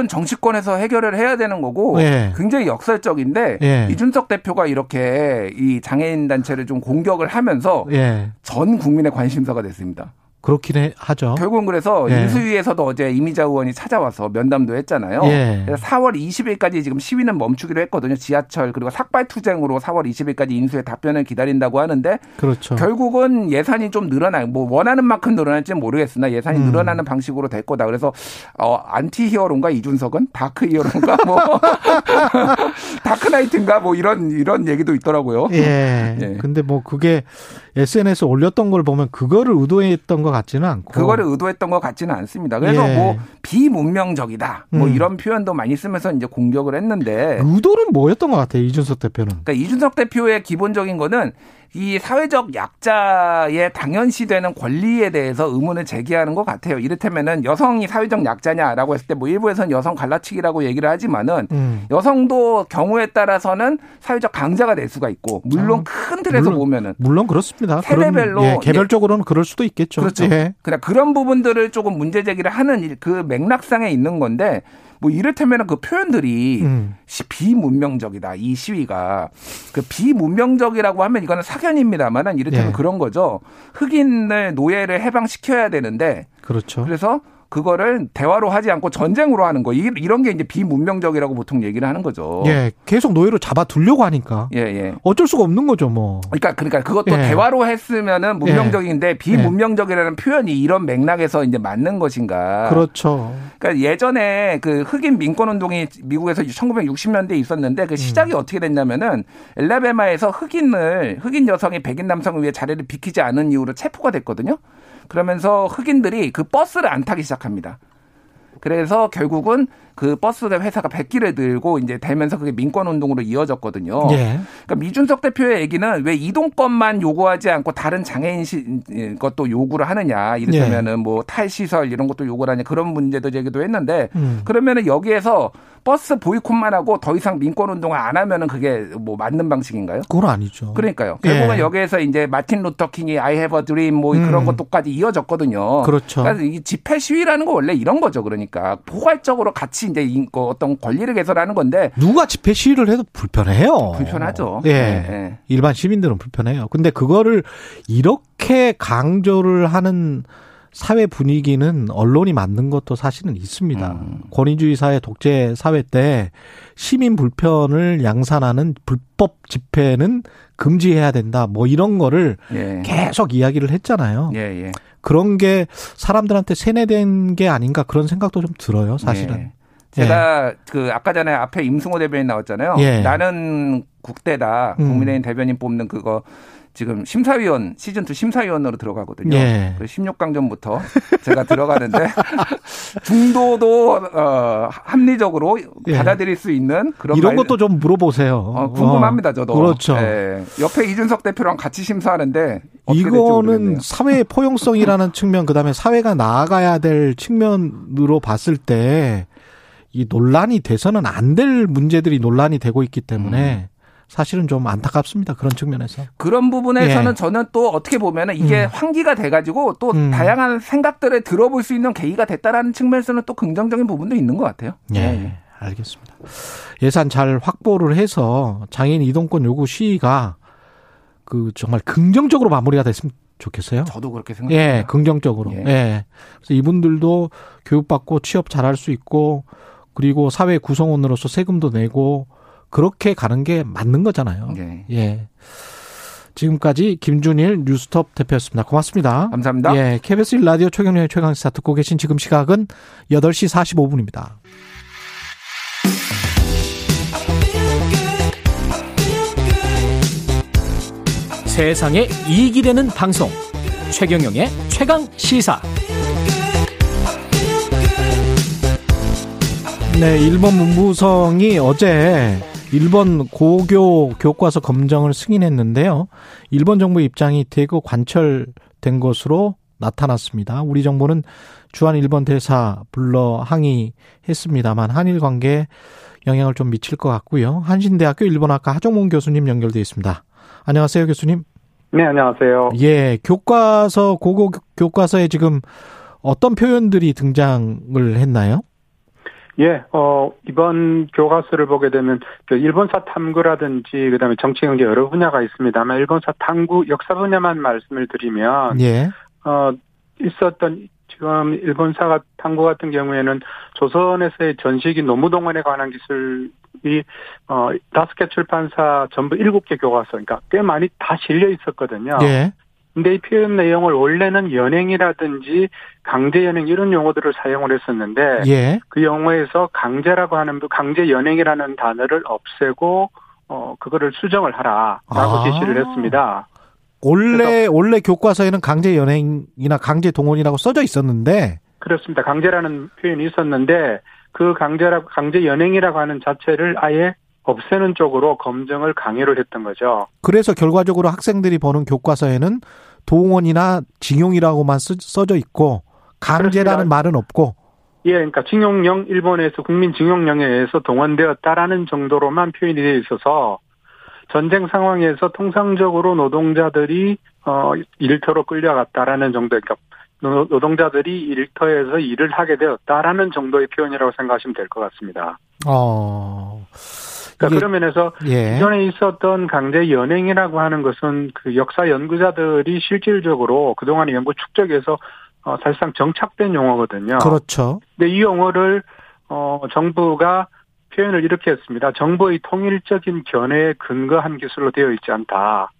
정치권에서 해결을 해야 되는 거고 예. 굉장히 역설적인데 예. 이준석 대표가 이렇게 이 장애인 단체를 좀 공격을 하면서 예. 전 국민의 관심사가 됐습니다. 그렇긴 하죠. 결국은 그래서 예. 인수위에서도 어제 이미자 의원이 찾아와서 면담도 했잖아요. 예. 그래서 4월 20일까지 지금 시위는 멈추기로 했거든요. 지하철 그리고 삭발투쟁으로 4월 20일까지 인수의 답변을 기다린다고 하는데 그렇죠. 결국은 예산이 좀 늘어나요. 뭐 원하는 만큼 늘어날지는 모르겠으나 예산이 늘어나는 방식으로 될 거다. 그래서 안티 히어로인가 이준석은? 다크 히어로인가? 뭐 다크나이트인가? 뭐 이런 얘기도 있더라고요. 예. 예. 근데 뭐 그게 SNS에 올렸던 걸 보면 그거를 의도했던 것 같지는 않고. 그거를 의도했던 것 같지는 않습니다. 그래서 예. 뭐 비문명적이다. 뭐 이런 표현도 많이 쓰면서 이제 공격을 했는데. 의도는 뭐였던 것 같아요. 이준석 대표는. 그러니까 이준석 대표의 기본적인 거는 이 사회적 약자의 당연시되는 권리에 대해서 의문을 제기하는 것 같아요. 이를테면은 여성이 사회적 약자냐라고 했을 때 뭐 일부에서는 여성 갈라치기라고 얘기를 하지만은 여성도 경우에 따라서는 사회적 강자가 될 수가 있고 물론 큰 틀에서 보면은 물론 그렇습니다. 세대별로 예, 개별적으로는 예. 그럴 수도 있겠죠. 그렇죠. 예. 그런 부분들을 조금 문제 제기를 하는 그 맥락상에 있는 건데. 뭐 이를테면 그 표현들이 비문명적이다. 이 시위가. 그 비문명적이라고 하면 이거는 사견입니다만 이를테면 예. 그런 거죠. 흑인을 노예를 해방시켜야 되는데. 그렇죠. 그래서 그거를 대화로 하지 않고 전쟁으로 하는 거. 이런 게 이제 비문명적이라고 보통 얘기를 하는 거죠. 예. 계속 노예로 잡아두려고 하니까. 예, 예. 어쩔 수가 없는 거죠, 뭐. 그러니까 그것도 예. 대화로 했으면은 문명적인데 예. 비문명적이라는 표현이 이런 맥락에서 이제 맞는 것인가. 그렇죠. 그러니까 예전에 그 흑인 민권 운동이 미국에서 1960년대에 있었는데 그 시작이 어떻게 됐냐면은 엘라베마에서 흑인 여성이 백인 남성을 위해 자리를 비키지 않은 이유로 체포가 됐거든요. 그러면서 흑인들이 그 버스를 안 타기 시작합니다. 그래서 결국은 그 버스 회사가 백기를 들고 이제 되면서 그게 민권운동으로 이어졌거든요. 예. 그러니까 이준석 대표의 얘기는 왜 이동권만 요구하지 않고 다른 장애인 것도 요구를 하느냐. 이를테면은 예. 뭐 탈시설 이런 것도 요구를 하냐. 그런 문제도 제기도 했는데 그러면은 여기에서 버스 보이콧만 하고 더 이상 민권운동을 안 하면은 그게 뭐 맞는 방식인가요? 그건 아니죠. 그러니까요. 결국은 예. 여기에서 이제 마틴 루터킹이 I have a dream 뭐 그런 것도까지 이어졌거든요. 그렇죠. 그러니까 이 집회 시위라는 거 원래 이런 거죠. 그러니까 포괄적으로 같이 이제 어떤 권리를 개선하는 건데 누가 집회 시위를 해도 불편해요. 불편하죠. 예, 네. 일반 시민들은 불편해요. 근데 그거를 이렇게 강조를 하는 사회 분위기는 언론이 만든 것도 사실은 있습니다. 권위주의 사회, 독재 사회 때 시민 불편을 양산하는 불법 집회는 금지해야 된다. 뭐 이런 거를 예. 계속 이야기를 했잖아요. 예, 예. 그런 게 사람들한테 세뇌된 게 아닌가 그런 생각도 좀 들어요. 사실은. 예. 제가 예. 그 아까 전에 앞에 임승호 대변인 나왔잖아요. 예. 나는 국대다. 국민의힘 대변인 뽑는 그거 지금 심사위원 시즌2 심사위원으로 들어가거든요. 예. 16강전부터 제가 들어가는데 중도도 합리적으로 예. 받아들일 수 있는 그런 이런 것도 좀 물어보세요. 궁금합니다. 저도. 그렇죠. 예. 옆에 이준석 대표랑 같이 심사하는데 이거는 사회의 포용성이라는 측면 그다음에 사회가 나아가야 될 측면으로 봤을 때 이 논란이 돼서는 안 될 문제들이 논란이 되고 있기 때문에 사실은 좀 안타깝습니다. 그런 측면에서. 그런 부분에서는 예. 저는 또 어떻게 보면 이게 환기가 돼가지고 또 다양한 생각들을 들어볼 수 있는 계기가 됐다라는 측면에서는 또 긍정적인 부분도 있는 것 같아요. 예. 예. 알겠습니다. 예산 잘 확보를 해서 장애인 이동권 요구 시위가 그 정말 긍정적으로 마무리가 됐으면 좋겠어요. 저도 그렇게 생각합니다. 예, 긍정적으로. 예. 예. 그래서 이분들도 교육받고 취업 잘할 수 있고 그리고 사회 구성원으로서 세금도 내고 그렇게 가는 게 맞는 거잖아요. 네. 예. 지금까지 김준일 뉴스톱 대표였습니다. 고맙습니다. 감사합니다. 예. KBS 1라디오 최경영의 최강시사 듣고 계신 지금 시각은 8시 45분입니다. 세상에 이익이 되는 방송 최경영의 최강시사. 네, 일본 문무성이 어제 일본 고교 교과서 검정을 승인했는데요. 일본 정부 입장이 대거 관철된 것으로 나타났습니다. 우리 정부는 주한 일본 대사 불러 항의했습니다만 한일 관계에 영향을 좀 미칠 것 같고요. 한신대학교 일본학과 하정문 교수님 연결돼 있습니다. 안녕하세요, 교수님. 네, 안녕하세요. 예, 교과서, 고고 교과서에 지금 어떤 표현들이 등장을 했나요? 예, 이번 교과서를 보게 되면 일본사 탐구라든지 그다음에 정치 경제 여러 분야가 있습니다만 일본사 탐구 역사 분야만 말씀을 드리면 예. 있었던 지금 일본사 탐구 같은 경우에는 조선에서의 전시기 노무동원에 관한 기술이 5개 출판사 전부 7개 교과서 그러니까 꽤 많이 다 실려 있었거든요. 예. 근데 이 표현 내용을 원래는 연행이라든지 강제 연행 이런 용어들을 사용을 했었는데 예. 그 용어에서 강제라고 하는 강제 연행이라는 단어를 없애고 그거를 수정을 하라라고 지시를 했습니다. 원래 교과서에는 강제 연행이나 강제 동원이라고 써져 있었는데 그렇습니다. 강제라는 표현이 있었는데 그 강제 연행이라고 하는 자체를 아예 없애는 쪽으로 검증을 강요를 했던 거죠. 그래서 결과적으로 학생들이 보는 교과서에는 동원이나 징용이라고만 써져 있고 강제라는 그렇습니다. 말은 없고. 예, 그러니까 징용령 일본에서 국민 징용령에 의해서 동원되었다라는 정도로만 표현이 되어 있어서 전쟁 상황에서 통상적으로 노동자들이 일터로 끌려갔다라는 정도의 그러니까 노동자들이 일터에서 일을 하게 되었다라는 정도의 표현이라고 생각하시면 될 것 같습니다. 그러니까 그런 면에서 예. 이전에 있었던 강제 연행이라고 하는 것은 그 역사 연구자들이 실질적으로 그동안의 연구 축적에서 사실상 정착된 용어거든요. 그렇죠. 근데 이 용어를 정부가 표현을 이렇게 했습니다. 정부의 통일적인 견해에 근거한 기술로 되어 있지 않다.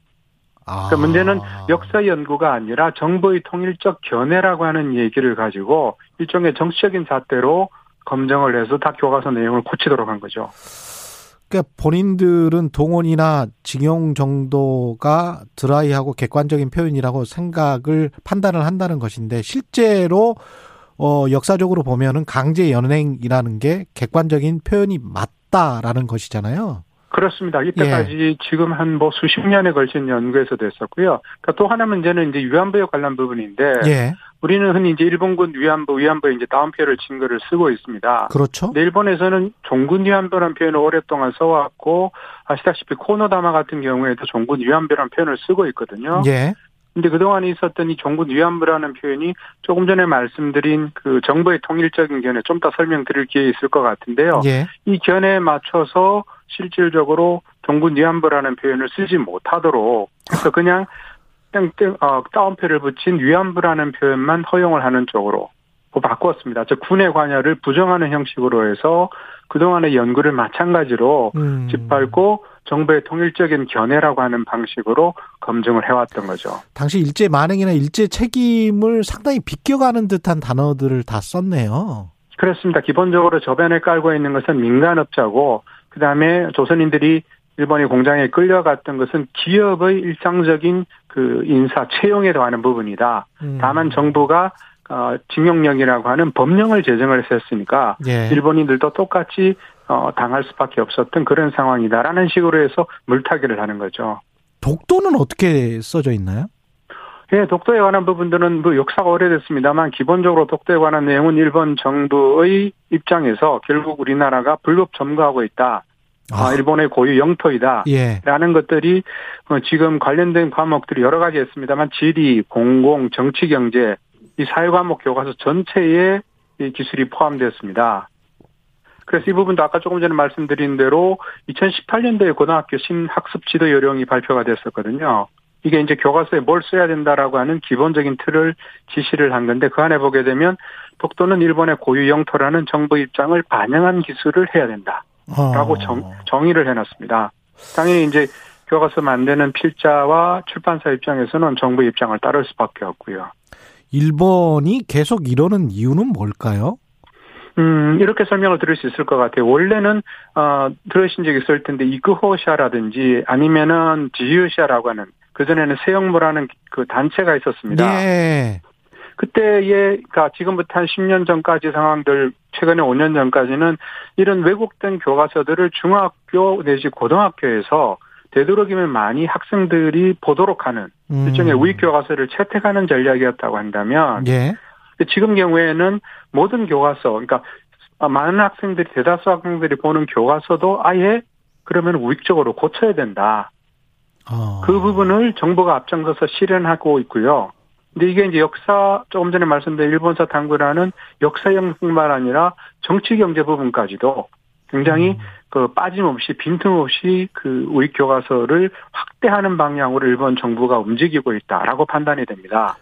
그러니까 문제는 역사 연구가 아니라 정부의 통일적 견해라고 하는 얘기를 가지고 일종의 정치적인 잣대로 검증을 해서 다 교과서 내용을 고치도록 한 거죠. 그러니까 본인들은 동원이나 징용 정도가 드라이하고 객관적인 표현이라고 생각을 판단을 한다는 것인데 실제로 역사적으로 보면은 강제 연행이라는 게 객관적인 표현이 맞다라는 것이잖아요. 그렇습니다. 이때까지 예. 지금 한 뭐 수십 년에 걸친 연구에서 됐었고요. 그러니까 또 하나 문제는 이제 위안부에 관련 부분인데 예. 우리는 흔히 이제 일본군 위안부에 이제 다운표를 친 거를 쓰고 있습니다. 그렇죠. 근데 일본에서는 종군 위안부라는 표현을 오랫동안 써왔고 아시다시피 코노다마 같은 경우에도 종군 위안부라는 표현을 쓰고 있거든요. 예. 근데 그동안 있었던 이 종군 위안부라는 표현이 조금 전에 말씀드린 그 정부의 통일적인 견해 좀 더 설명드릴 기회 있을 것 같은데요. 예. 이 견해에 맞춰서 실질적으로 종군 위안부라는 표현을 쓰지 못하도록 그래서 그냥 다운표를 붙인 위안부라는 표현만 허용을 하는 쪽으로 바꾸었습니다. 즉 군의 관여를 부정하는 형식으로 해서 그동안의 연구를 마찬가지로 짓밟고 정부의 통일적인 견해라고 하는 방식으로 검증을 해왔던 거죠. 당시 일제 만행이나 일제 책임을 상당히 비껴가는 듯한 단어들을 다 썼네요. 그렇습니다. 기본적으로 저변에 깔고 있는 것은 민간업자고 그다음에 조선인들이 일본의 공장에 끌려갔던 것은 기업의 일상적인 그 인사 채용에 관한 부분이다. 다만 정부가 징용령이라고 하는 법령을 제정을 했으니까 예. 일본인들도 똑같이 당할 수밖에 없었던 그런 상황이다라는 식으로 해서 물타기를 하는 거죠. 독도는 어떻게 써져 있나요? 예, 독도에 관한 부분들은 뭐 역사가 오래됐습니다만 기본적으로 독도에 관한 내용은 일본 정부의 입장에서 결국 우리나라가 불법 점거하고 있다. 일본의 고유 영토이다. 예. 라는 것들이 지금 관련된 과목들이 여러 가지 있습니다만 지리, 공공, 정치, 경제 이 사회 과목 교과서 전체에 이 기술이 포함되었습니다. 그래서 이 부분도 아까 조금 전에 말씀드린 대로 2018년도에 고등학교 신학습 지도 요령이 발표가 됐었거든요. 이게 이제 교과서에 뭘 써야 된다라고 하는 기본적인 틀을 지시를 한 건데 그 안에 보게 되면 독도는 일본의 고유 영토라는 정부 입장을 반영한 기술을 해야 된다라고 정의를 해놨습니다. 당연히 이제 교과서 만드는 필자와 출판사 입장에서는 정부 입장을 따를 수밖에 없고요. 일본이 계속 이러는 이유는 뭘까요? 이렇게 설명을 드릴 수 있을 것 같아요. 원래는, 들으신 적이 있을 텐데, 이그호샤라든지 아니면은 지유샤라고 하는, 그전에는 세영모라는 그 단체가 있었습니다. 네. 그때의, 그러니까 지금부터 한 10년 전까지 상황들, 최근에 5년 전까지는 이런 왜곡된 교과서들을 중학교 내지 고등학교에서 되도록이면 많이 학생들이 보도록 하는 일종의 우익 교과서를 채택하는 전략이었다고 한다면 예. 지금 경우에는 모든 교과서, 그러니까 많은 학생들이 대다수 학생들이 보는 교과서도 아예 그러면 우익적으로 고쳐야 된다. 그 부분을 정부가 앞장서서 실현하고 있고요. 근데 이게 이제 역사, 조금 전에 말씀드린 일본사 탐구라는 역사형뿐만 아니라 정치 경제 부분까지도 굉장히 그 빠짐없이 빈틈없이 그 우익 교과서를 확대하는 방향으로 일본 정부가 움직이고 있다라고 판단이 됩니다.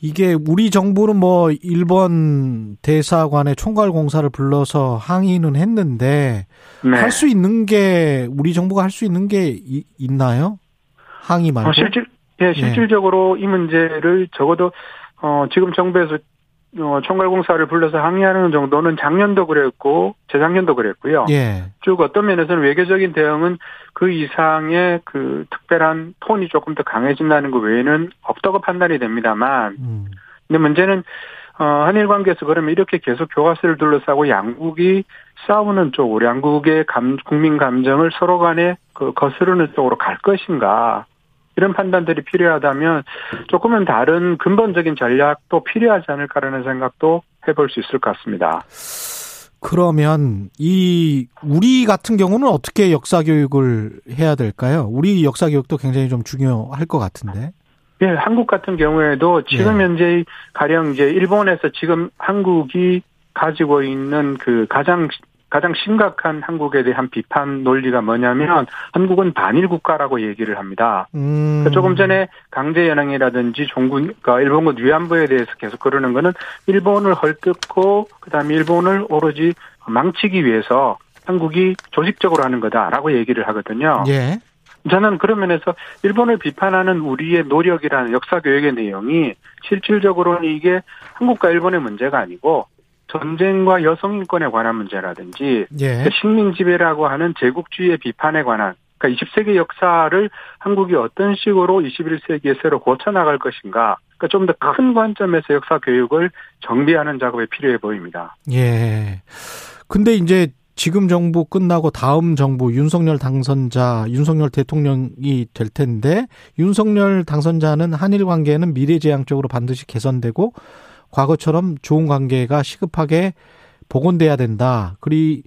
이게 우리 정부는 뭐 일본 대사관의 총괄공사를 불러서 항의는 했는데 네. 할 수 있는 게 우리 정부가 할 수 있는 게 있나요? 항의 말고? 실질적으로 이 문제를 적어도 지금 정부에서 총괄공사를 불러서 항의하는 정도는 작년도 그랬고 재작년도 그랬고요. 예. 쭉 어떤 면에서는 외교적인 대응은 그 이상의 그 특별한 톤이 조금 더 강해진다는 것 외에는 없다고 판단이 됩니다만 근데 문제는 한일 관계에서 그러면 이렇게 계속 교과서를 둘러싸고 양국이 싸우는 쪽으로 양국의 국민 감정을 서로 간에 그 거스르는 쪽으로 갈 것인가. 이런 판단들이 필요하다면 조금은 다른 근본적인 전략도 필요하지 않을까라는 생각도 해볼 수 있을 것 같습니다. 그러면 이 우리 같은 경우는 어떻게 역사 교육을 해야 될까요? 우리 역사 교육도 굉장히 좀 중요할 것 같은데. 예, 한국 같은 경우에도 지금 현재 가령 이제 일본에서 지금 한국이 가지고 있는 그 가장 심각한 한국에 대한 비판 논리가 뭐냐면 한국은 반일 국가라고 얘기를 합니다. 그러니까 조금 전에 강제 연행이라든지 종군, 그러니까 일본군 위안부에 대해서 계속 그러는 거는 일본을 헐뜯고 그다음에 일본을 오로지 망치기 위해서 한국이 조직적으로 하는 거다라고 얘기를 하거든요. 예. 저는 그런 면에서 일본을 비판하는 우리의 노력이라는 역사 교육의 내용이 실질적으로는 이게 한국과 일본의 문제가 아니고 전쟁과 여성 인권에 관한 문제라든지 예. 식민 지배라고 하는 제국주의의 비판에 관한 그러니까 20세기 역사를 한국이 어떤 식으로 21세기에 새로 고쳐나갈 것인가 그러니까 좀 더 큰 관점에서 역사 교육을 정비하는 작업이 필요해 보입니다. 예. 근데 이제 지금 정부 끝나고 다음 정부 윤석열 당선자 윤석열 대통령이 될 텐데 윤석열 당선자는 한일 관계는 미래지향적으로 반드시 개선되고 과거처럼 좋은 관계가 시급하게 복원돼야 된다. 그리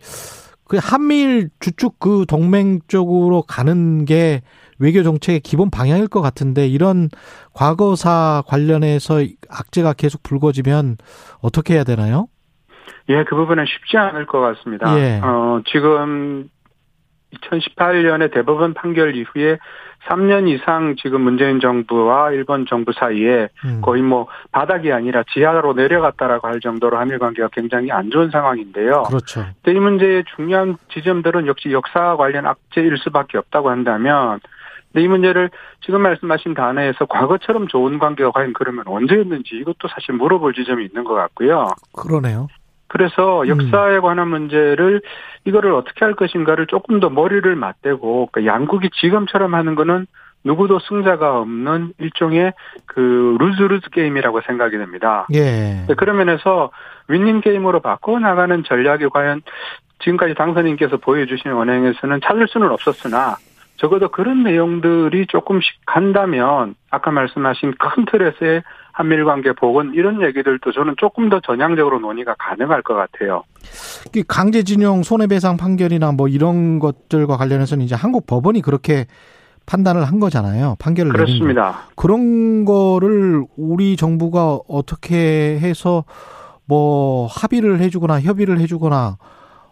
그 한미일 주축 그 동맹 쪽으로 가는 게 외교 정책의 기본 방향일 것 같은데 이런 과거사 관련해서 악재가 계속 불거지면 어떻게 해야 되나요? 예, 그 부분은 쉽지 않을 것 같습니다. 예. 지금 2018년에 대법원 판결 이후에 3년 이상 지금 문재인 정부와 일본 정부 사이에 거의 뭐 바닥이 아니라 지하로 내려갔다라고 할 정도로 한일 관계가 굉장히 안 좋은 상황인데요. 그렇죠. 근데 이 문제의 중요한 지점들은 역시 역사 관련 악재일 수밖에 없다고 한다면, 근데 이 문제를 지금 말씀하신 단어에서 과거처럼 좋은 관계가 과연 그러면 언제였는지 이것도 사실 물어볼 지점이 있는 것 같고요. 그러네요. 그래서 역사에 관한 문제를 이거를 어떻게 할 것인가를 조금 더 머리를 맞대고 그러니까 양국이 지금처럼 하는 거는 누구도 승자가 없는 일종의 그 루즈 게임이라고 생각이 됩니다. 예. 그런 면에서 윈윈 게임으로 바꿔 나가는 전략이 과연 지금까지 당선인께서 보여주신 언행에서는 찾을 수는 없었으나 적어도 그런 내용들이 조금씩 간다면 아까 말씀하신 큰 틀에서의 한미일 관계 복원 이런 얘기들도 저는 조금 더 전향적으로 논의가 가능할 것 같아요. 강제징용 손해배상 판결이나 뭐 이런 것들과 관련해서는 이제 한국 법원이 그렇게 판단을 한 거잖아요. 판결을 내린 거. 그렇습니다. 그런 거를 우리 정부가 어떻게 해서 뭐 합의를 해주거나 협의를 해주거나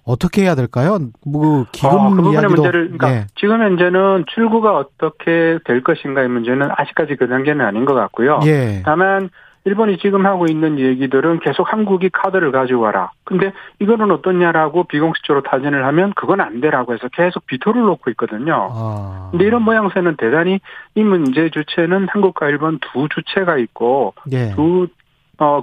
어떻게 해야 될까요? 뭐 기금 이야기도. 문제를, 그러니까 네. 지금 현재는 출구가 어떻게 될 것인가의 문제는 아직까지 그 단계는 아닌 것 같고요. 예. 다만 일본이 지금 하고 있는 얘기들은 계속 한국이 카드를 가지고 와라. 근데 이거는 어떠냐라고 비공식적으로 타진을 하면 그건 안 되라고 해서 계속 비토를 놓고 있거든요. 근데 이런 모양새는 대단히 이 문제 주체는 한국과 일본 두 주체가 있고 예. 두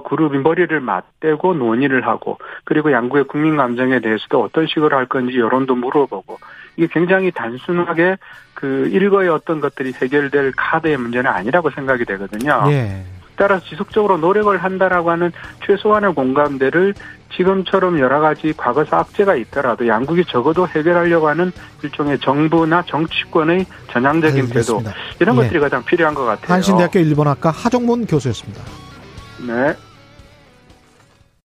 그룹이 머리를 맞대고 논의를 하고 그리고 양국의 국민 감정에 대해서도 어떤 식으로 할 건지 여론도 물어보고 이게 굉장히 단순하게 그 일거의 어떤 것들이 해결될 카드의 문제는 아니라고 생각이 되거든요. 예. 따라서 지속적으로 노력을 한다라고 하는 최소한의 공감대를 지금처럼 여러 가지 과거사 악재가 있더라도 양국이 적어도 해결하려고 하는 일종의 정부나 정치권의 전향적인 태도 이런 것들이 가장 필요한 것 같아요. 한신대학교 일본학과 하정문 교수였습니다. 네.